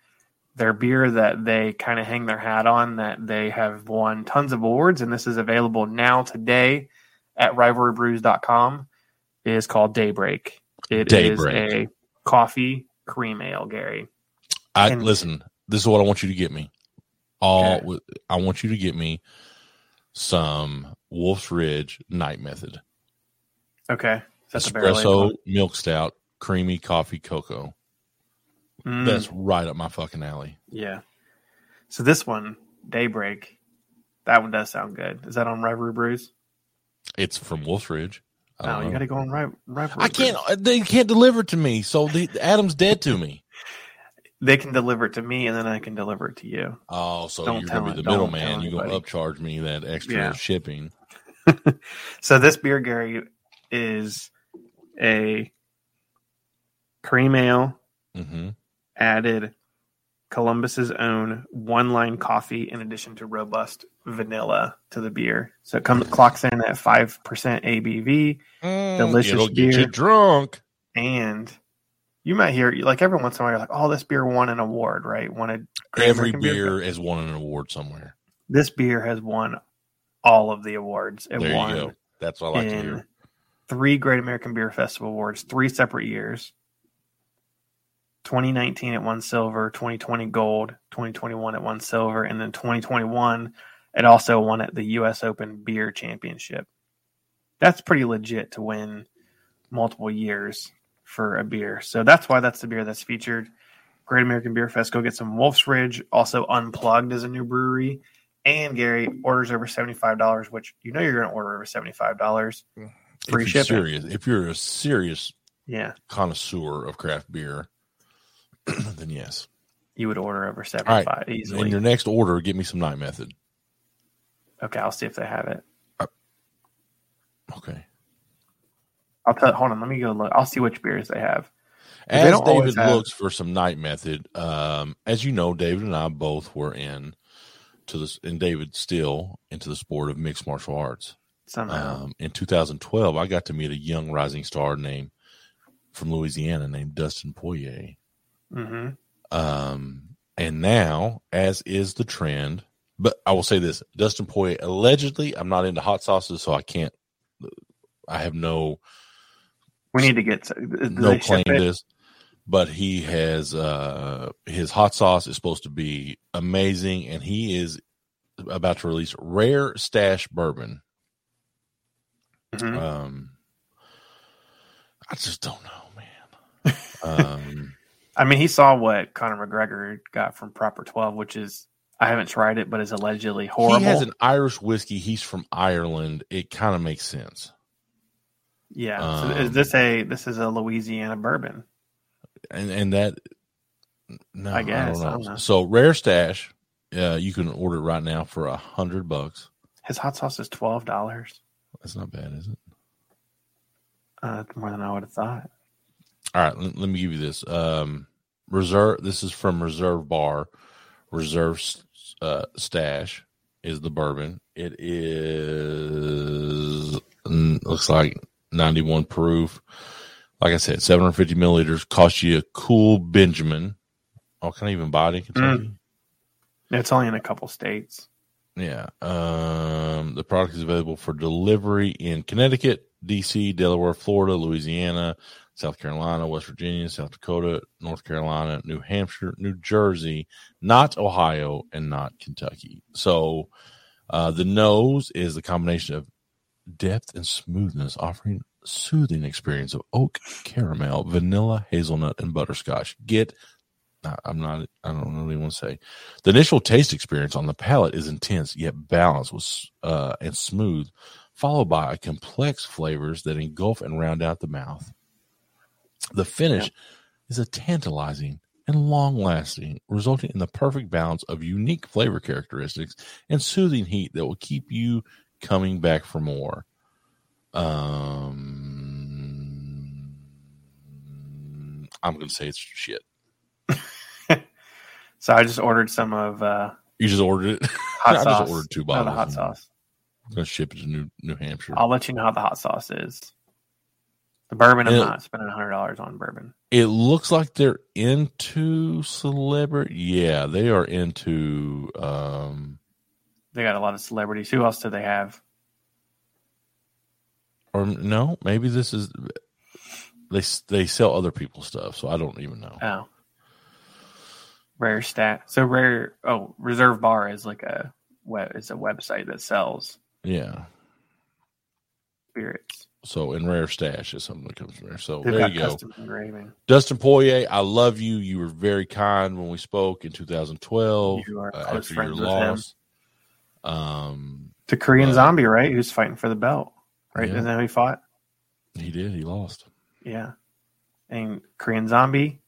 their beer that they kind of hang their hat on, that they have won tons of awards, and this is available now today at rivalry brews dot com, is called Daybreak. It Daybreak. is a coffee cream ale, Gary. I and, Listen, this is what I want you to get me. All okay. I want you to get me some Wolf's Ridge Night Method. Okay. That's espresso, milk stout, creamy coffee, cocoa. Mm. That's right up my fucking alley. Yeah. So this one, Daybreak, that one does sound good. Is that on Rivalry Brews? It's from Wolf's Ridge. No, um, you got to go on Rivalry Brews. I can't. They can't deliver it to me, so the, Adam's dead to me. They can deliver it to me, and then I can deliver it to you. Oh, so don't you're going to be the middleman. You're going to upcharge me that extra yeah. shipping. So this beer, Gary, is a cream ale. Mm-hmm. Added Columbus's own one-line coffee in addition to robust vanilla to the beer. So it comes clocks in at five percent A B V. Mm, delicious it'll beer. Get you drunk. And you might hear, like every once in a while, you're like, oh, this beer won an award, right? Won a Every beer, beer has won an award somewhere. This beer has won all of the awards. It there won you go. That's what I like to hear. Three Great American Beer Festival awards, three separate years. twenty nineteen it won silver, twenty twenty gold, twenty twenty-one it won silver, and then twenty twenty-one it also won at the U S Open Beer Championship. That's pretty legit to win multiple years for a beer. So that's why that's the beer that's featured. Great American Beer Fest. Go get some Wolf's Ridge. Also Unplugged is a new brewery. And Gary, orders over seventy-five dollars, which you know you're going to order over seventy-five dollars. Free if shipping. Serious, if you're a serious yeah. connoisseur of craft beer, then yes, you would order over seventy-five right. easily. In your next order, get me some Night Method. Okay, I'll see if they have it. Uh, okay, I'll tell. Hold on, let me go look. I'll see which beers they have. As they David have... looks for some Night Method, um, as you know, David and I both were in to this, and David still into the sport of mixed martial arts. Somehow, um, in two thousand twelve, I got to meet a young rising star named from Louisiana named Dustin Poirier. Mm-hmm. Um, and now, as is the trend, but I will say this, Dustin Poirier, allegedly, I'm not into hot sauces, so I can't, I have no, we need to get no claim to this, but he has, uh, his hot sauce is supposed to be amazing, and he is about to release Rare Stash bourbon. Mm-hmm. Um, I just don't know, man. Um, I mean, he saw what Conor McGregor got from Proper twelve, which is, I haven't tried it, but is allegedly horrible. He has an Irish whiskey. He's from Ireland. It kind of makes sense. Yeah. Um, so is this a, this is a Louisiana bourbon? And and that, no, I guess. I don't know. I don't know. So Rare Stash, uh, you can order right now for a hundred bucks. His hot sauce is twelve dollars. That's not bad, is it? Uh, more than I would have thought. All right, let, let me give you this. Um, Reserve. This is from Reserve Bar. Reserve uh, Stash is the bourbon. It is looks like ninety-one proof. Like I said, seven hundred fifty milliliters. Cost you a cool Benjamin. Oh, can I even buy it in Kentucky? Mm. It's only in a couple states. Yeah. Um, the product is available for delivery in Connecticut, D C, Delaware, Florida, Louisiana, South Carolina, West Virginia, South Dakota, North Carolina, New Hampshire, New Jersey, not Ohio, and not Kentucky. So uh, the nose is the combination of depth and smoothness, offering soothing experience of oak, caramel, vanilla, hazelnut, and butterscotch. Get, I'm not, I don't know what you want to say. The initial taste experience on the palate is intense, yet balanced with, uh, and smooth, followed by complex flavors that engulf and round out the mouth. The finish yeah. is a tantalizing and long-lasting, resulting in the perfect balance of unique flavor characteristics and soothing heat that will keep you coming back for more. Um, I'm going to say it's shit. So I just ordered some of... Uh, you just ordered it? Hot no, sauce. I just ordered two bottles. No, the hot sauce. I'm going to ship it to New, New Hampshire. I'll let you know how the hot sauce is. The bourbon, I'm it, not spending one hundred dollars on bourbon. It looks like they're into celebrity. Yeah, they are into... Um, they got a lot of celebrities. Who else do they have? Or no, maybe this is... They they sell other people's stuff, so I don't even know. Oh. Rare Stash. So Rare... Oh, Reserve Bar is like a, is a website that sells... Yeah. Spirits. So, in Rare Stash is something that comes from there. So, they've there you go. Engraving. Dustin Poirier, I love you. You were very kind when we spoke in two thousand twelve. You are uh, close after friends your with loss. Him. Um, the Korean uh, Zombie, right? Who's fighting for the belt, right? Yeah. Isn't that how he fought? He did. He lost. Yeah. And Korean Zombie,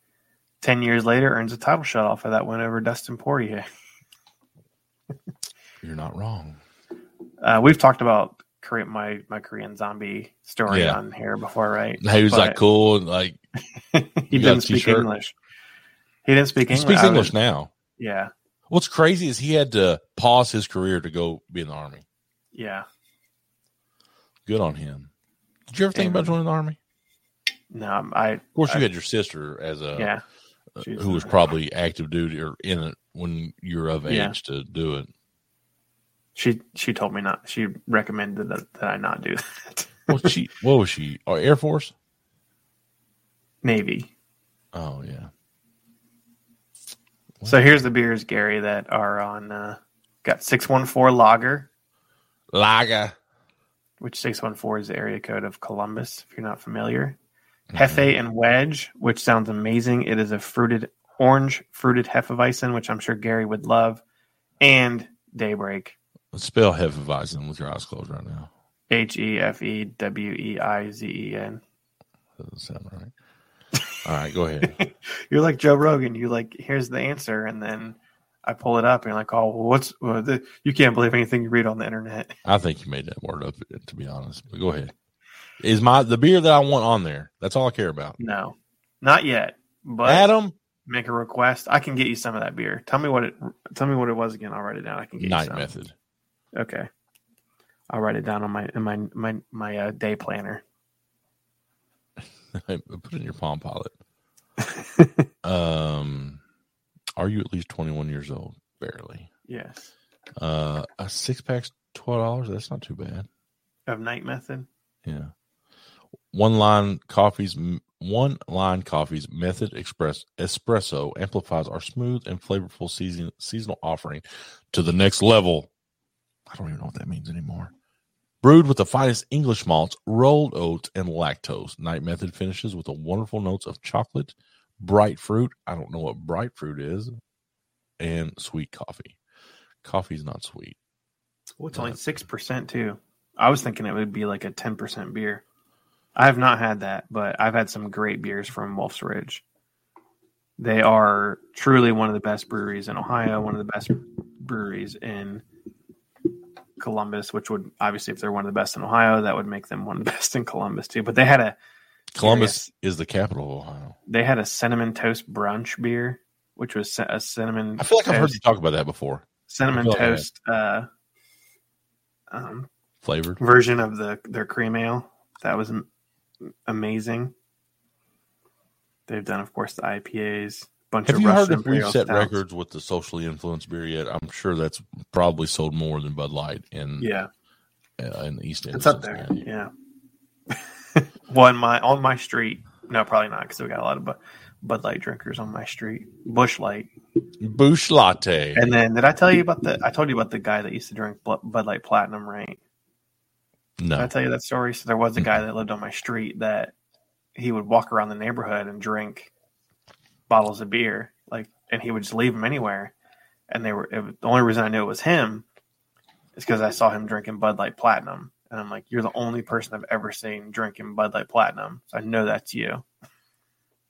ten years later, earns a title shot off of that win over Dustin Poirier. You're not wrong. Uh, we've talked about Korean, my my Korean Zombie story yeah. on here before, right? He was but, like cool and like he didn't speak t-shirt. English. He didn't speak he English. He speaks English was, now. Yeah. What's crazy is he had to pause his career to go be in the army. Yeah. Good on him. Did you ever think and, about joining the army? No, I. Of course, I, you had your sister as a yeah, uh, who was probably active duty or in it when you're of age yeah. to do it. She she told me not. She recommended that, that I not do that. What she? What was she? Oh, Air Force, Navy. Oh yeah. What? So here's the beers, Gary, that are on. Uh, got six one four Lager. Lager. Which six one four is the area code of Columbus, if you're not familiar. Mm-hmm. Hefe and Wedge, which sounds amazing. It is a fruited orange fruited Hefeweizen, which I'm sure Gary would love, and Daybreak. Let's spell Hefeweizen with your eyes closed right now. H E F E W E I Z E N. Doesn't sound right. All right, go ahead. You're like Joe Rogan. You like, here's the answer, and then I pull it up, and you're like, oh, well, what's well, the, you can't believe anything you read on the internet. I think you made that word up, to be honest. But go ahead. Is my the beer that I want on there? That's all I care about. No, not yet. But Adam, make a request. I can get you some of that beer. Tell me what it. Tell me what it was again. I'll write it down. I can get Night you some. Night Method. Okay, I'll write it down on my in my my my uh, day planner. Put it in your Palm Pilot. um, are you at least twenty-one years old? Barely. Yes. Uh, a six pack's twelve dollars. That's not too bad. Of Night Method. Yeah. One line coffees. One line coffees Method Express Espresso amplifies our smooth and flavorful season, seasonal offering to the next level. I don't even know what that means anymore. Brewed with the finest English malts, rolled oats, and lactose, Night Method finishes with the wonderful notes of chocolate, bright fruit. I don't know what bright fruit is, and sweet coffee. Coffee's not sweet. Well, it's but, only six percent too. I was thinking it would be like a ten percent beer. I have not had that, but I've had some great beers from Wolf's Ridge. They are truly one of the best breweries in Ohio, one of the best breweries in Columbus, which would obviously, if they're one of the best in Ohio, that would make them one of the best in Columbus too. But they had a Columbus serious, is the capital of Ohio. They had a cinnamon toast brunch beer, which was a cinnamon. I feel like toast, I've heard you talk about that before. Cinnamon toast, like uh, um, flavored version of the their cream ale. That was amazing. They've done, of course, the I P As. Bunch Have of you heard if we've set towns. records with the socially influenced beer yet? I'm sure that's probably sold more than Bud Light in yeah uh, in the East End. It's up there, yeah. Well, in my on my street, no, probably not because we got a lot of Bud, Bud Light drinkers on my street. Bush Light, Bush Latte, and then did I tell you about the? I told you about the guy that used to drink Bud Light Platinum, right? No. Did I tell you that story? So there was a guy that lived on my street that he would walk around the neighborhood and drink bottles of beer, like, and he would just leave them anywhere. And they were it, the only reason I knew it was him is because I saw him drinking Bud Light Platinum, and I'm like, "You're the only person I've ever seen drinking Bud Light Platinum, so I know that's you."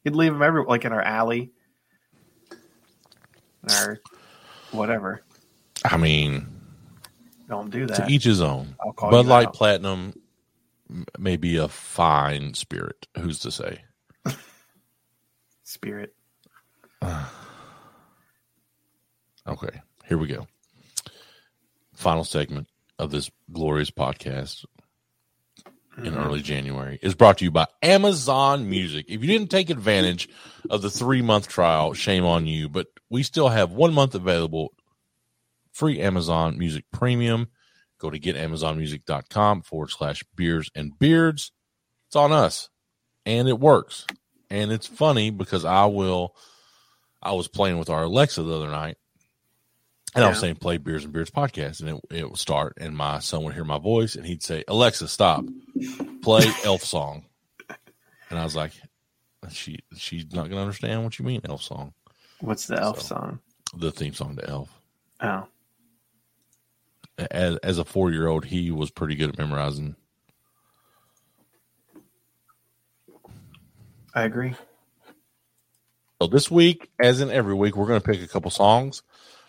He'd leave them every like in our alley, or whatever. I mean, don't do that. To each his own. I'll call Bud Light out. Platinum may be a fine spirit. Who's to say? Spirit. Uh, okay, here we go. Final segment of this glorious podcast mm-hmm. in early January is brought to you by Amazon Music. If you didn't take advantage of the three-month trial, shame on you. But we still have one month available. Free Amazon Music Premium. Go to get amazon music dot com forward slash beers and beards. It's on us, and it works. And it's funny because I will, I was playing with our Alexa the other night, and yeah. I was saying, play Beers and Beards podcast, and it, it would start, and my son would hear my voice, and he'd say, Alexa, stop, play Elf Song. And I was like, she she's not going to understand what you mean, Elf Song. What's the Elf so, song? The theme song to Elf. Oh. As as a four-year-old, he was pretty good at memorizing. I agree. So this week, as in every week, we're going to pick a couple songs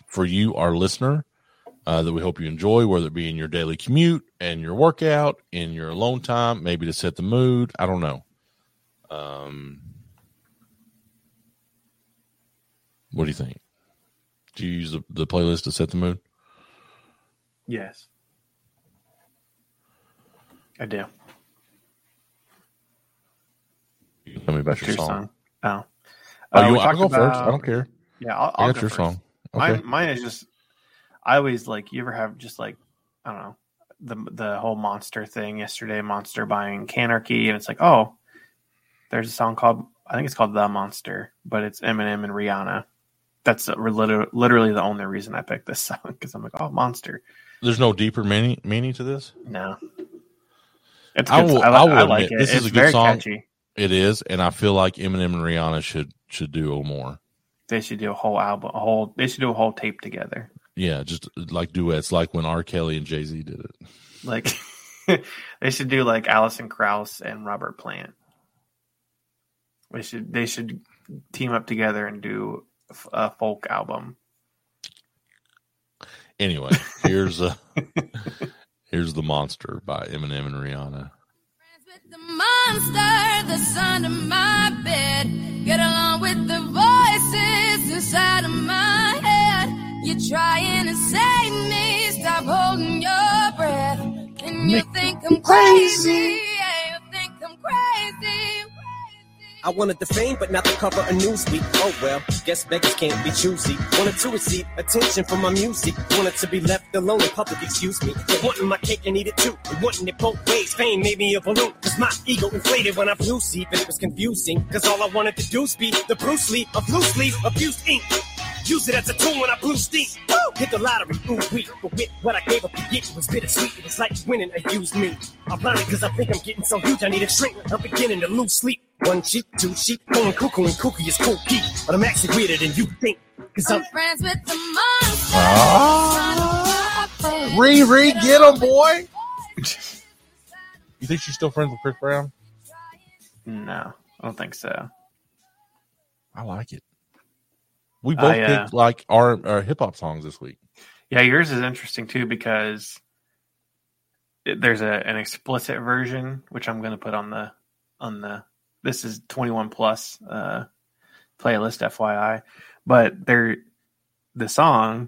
for you, our listener, uh, that we hope you enjoy, whether it be in your daily commute, and your workout, in your alone time, maybe to set the mood. I don't know. Um, what do you think? Do you use the, the playlist to set the mood? Yes. I do. You tell me about your, your song. song. Oh. Uh, oh you, I'll go about, first. I don't care. Yeah, I'll, I'll I got go your first. song. Okay. Mine, mine is just, I always like, you ever have just like, I don't know, the the whole Monster thing yesterday, Monster buying Canarchy, and it's like, oh, there's a song called, I think it's called The Monster, but it's Eminem and Rihanna. That's literally the only reason I picked this song, because I'm like, oh, Monster. There's no deeper meaning, meaning to this? No. It's I, will, I, I, will I like admit, it. This it's is a good very song. Catchy. It is, and I feel like Eminem and Rihanna should should do more. They should do a whole album, a whole. They should do a whole tape together. Yeah, just like duets, like when R. Kelly and Jay-Z did it. Like they should do like Alison Krauss and Robert Plant. They should they should team up together and do a folk album. Anyway, here's a here's The Monster by Eminem and Rihanna. With the monster that's under my bed, get along with the voices inside of my head. You're trying to save me, stop holding your breath. And you think I'm crazy, yeah, you think I'm crazy. I wanted the fame, but not the cover of Newsweek. Oh well, guess beggars can't be choosy. Wanted to receive attention from my music. Wanted to be left alone in public, excuse me. But wanting my cake and eat it too. And wanting it both ways. Fame made me a balloon. Cause my ego inflated when I flew see. But it was confusing. Cause all I wanted to do is be the Bruce Lee of loose leaf abused ink. Use it as a tool when I blew steam. Hit the lottery, ooh wee. But with what I gave up to get, it was bittersweet. It was like winning a used me. I'm blinded cause I think I'm getting so huge I need a shrink. I'm beginning to lose sleep. One sheep, two sheep, going cuckoo and kooky is kooky. But I'm actually weirder than you think. Cause I'm, I'm friends with the monster. Oh. Riri, get him, boy. You think she's still friends with Chris Brown? No, I don't think so. I like it. We both I, uh, picked like our, our hip hop songs this week. Yeah, yours is interesting too because it, there's a an explicit version which I'm going to put on the on the this is twenty-one plus uh, playlist, F Y I. But there, the song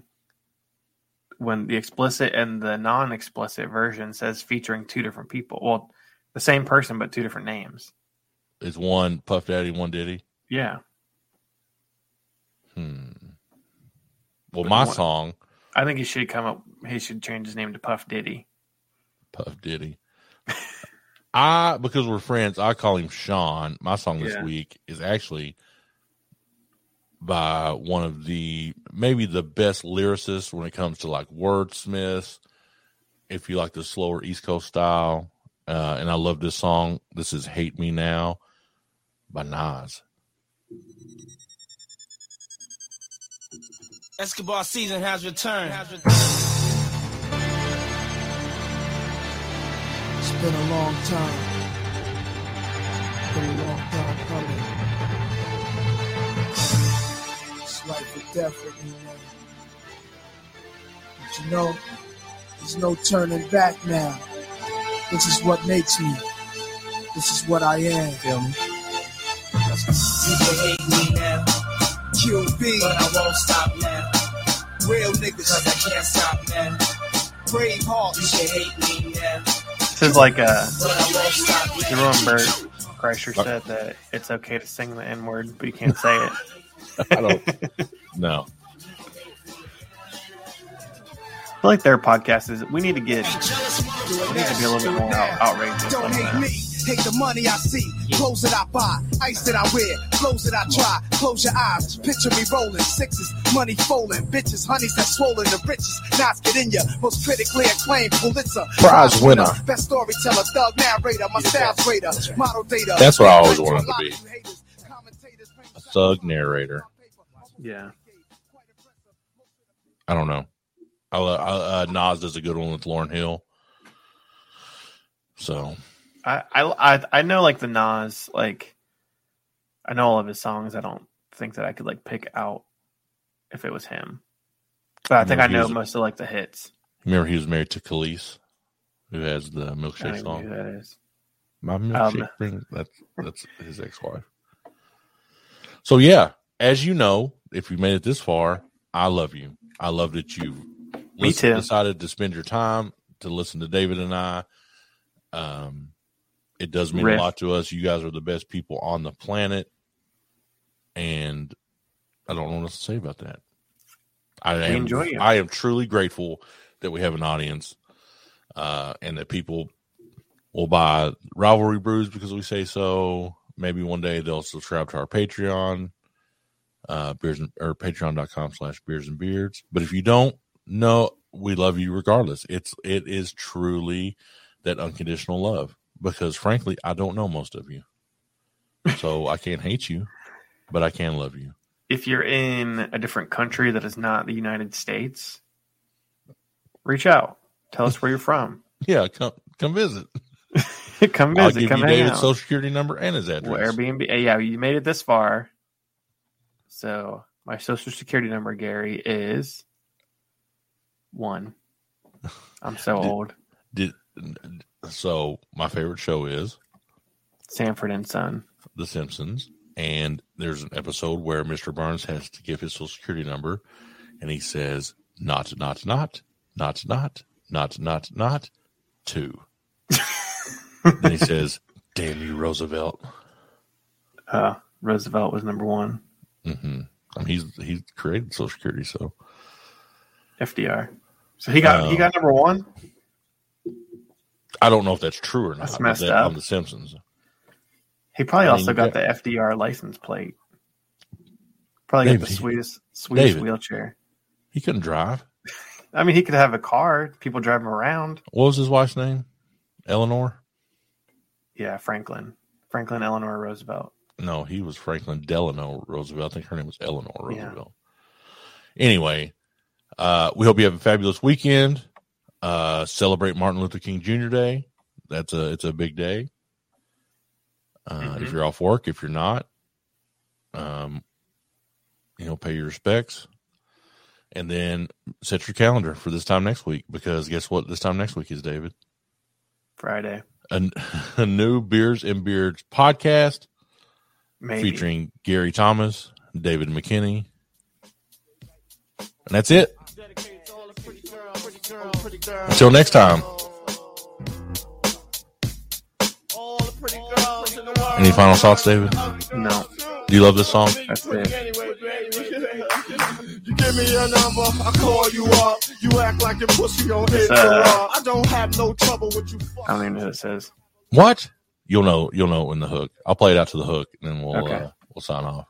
when the explicit and the non-explicit version says featuring two different people, well, the same person but two different names. Is one Puff Daddy, one Diddy? Yeah. Hmm. Well, my one, song. I think he should come up. He should change his name to Puff Diddy. Puff Diddy. I because we're friends. I call him Sean. My song this yeah. week is actually by one of the maybe the best lyricists when it comes to like wordsmiths if you like the slower East Coast style. Uh, and I love this song. This is Hate Me Now by Nas. Escobar season has returned. Has returned. It's been a long time. It's been a long time coming. It's life or death for me now. But you know, there's no turning back now. This is what makes me. This is what I am. Feel me? People hate me now. Q B. But I won't stop now. Real niggas. Cause I can't stop now. Brave heart. You should hate me now. This is like a... You remember Kreischer said that it's okay to sing the N-word, but you can't say it. I don't... No. I feel like their podcast is... We need to get... We need to be a little bit more out- outrageous. Don't hate me. Hate the money I see, clothes that I buy, ice that I wear, clothes that I try. Close your eyes, picture me rolling sixes, money falling, bitches, honeys that swollen, the richest, knots get in ya. Most critically acclaimed Pulitzer prize winner, best storyteller, thug narrator, my staff grader, model data. That's what I always wanted to be. A thug narrator. Yeah. I don't know. I, I, uh, Nas does a good one with Lauryn Hill. So. I, I I know like the Nas, like I know all of his songs. I don't think that I could like pick out if it was him, but I, I think I know was, most of like the hits. Remember, he was married to Khalees, who has the milkshake I don't song. Know who that is. My milkshake um, brings that's that's his ex-wife. So yeah, as you know, if you made it this far, I love you. I love that you. Me listen, too. Decided to spend your time to listen to David and I. Um. It does mean Riff. a lot to us. You guys are the best people on the planet. And I don't know what else to say about that. I am, enjoy it. I am truly grateful that we have an audience uh, and that people will buy Rivalry Brews because we say so. Maybe one day they'll subscribe to our Patreon, uh, beers and, or patreon.com slash beers and beards. But if you don't, no, we love you regardless. It's, it is truly that unconditional love. Because, frankly, I don't know most of you. So I can't hate you, but I can love you. If you're in a different country that is not the United States, reach out. Tell us where you're from. Yeah, come come visit. Come visit. I'll give come you David's out. Social security number and his address. Well, Airbnb. Yeah, you made it this far. So my social security number, Gary, is one. I'm so did, old. Did... So my favorite show is Sanford and Son, The Simpsons, and there's an episode where Mister Burns has to give his social security number, and he says not not not not not not not not two. Then he says, "Damn you, Roosevelt." Uh, Roosevelt was number one. Mm-hmm. I mean, he's he created Social Security, so F D R. So he got um, he got number one. I don't know if that's true or not. That's messed that, up. On The Simpsons. He probably I mean, also got yeah. the F D R license plate. Probably David, got the sweetest, sweetest David, wheelchair. He couldn't drive. I mean, he could have a car. People drive him around. What was his wife's name? Eleanor? Yeah, Franklin. Franklin Eleanor Roosevelt. No, he was Franklin Delano Roosevelt. I think her name was Eleanor Roosevelt. Yeah. Anyway, uh, we hope you have a fabulous weekend. Uh, celebrate Martin Luther King Junior Day. That's a it's a big day. Uh, mm-hmm. If you're off work, if you're not, um, you know, pay your respects, and then set your calendar for this time next week. Because guess what? This time next week is David Friday, a, a new Beers and Beards podcast Maybe. featuring Gary Thomas, David McKinney, and that's it. Until next time. Any final thoughts, David? No. Do you love this song? That's it. You give me your number, I call you up. You act like your pussy on his uh, I don't have no trouble with you. I don't even know what it says. What? You'll know. You'll know in the hook. I'll play it out to the hook, and then we'll okay. uh, we'll sign off.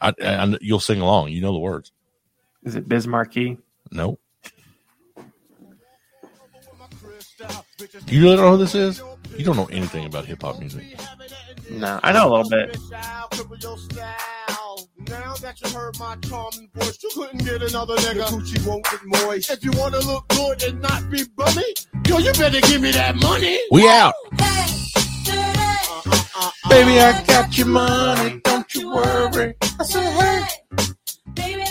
I, I, you'll sing along. You know the words. Is it Bismarcky? Nope. You really don't know who this is? You don't know anything about hip hop music. No, I know a little bit. Now that you heard my charming voice, you couldn't get another nigga. Coochie won't get moist. If you want to look good and not be bummy, yo, you better give me that money. We out. Baby, I got your money. Don't you worry. I said, hey. Baby,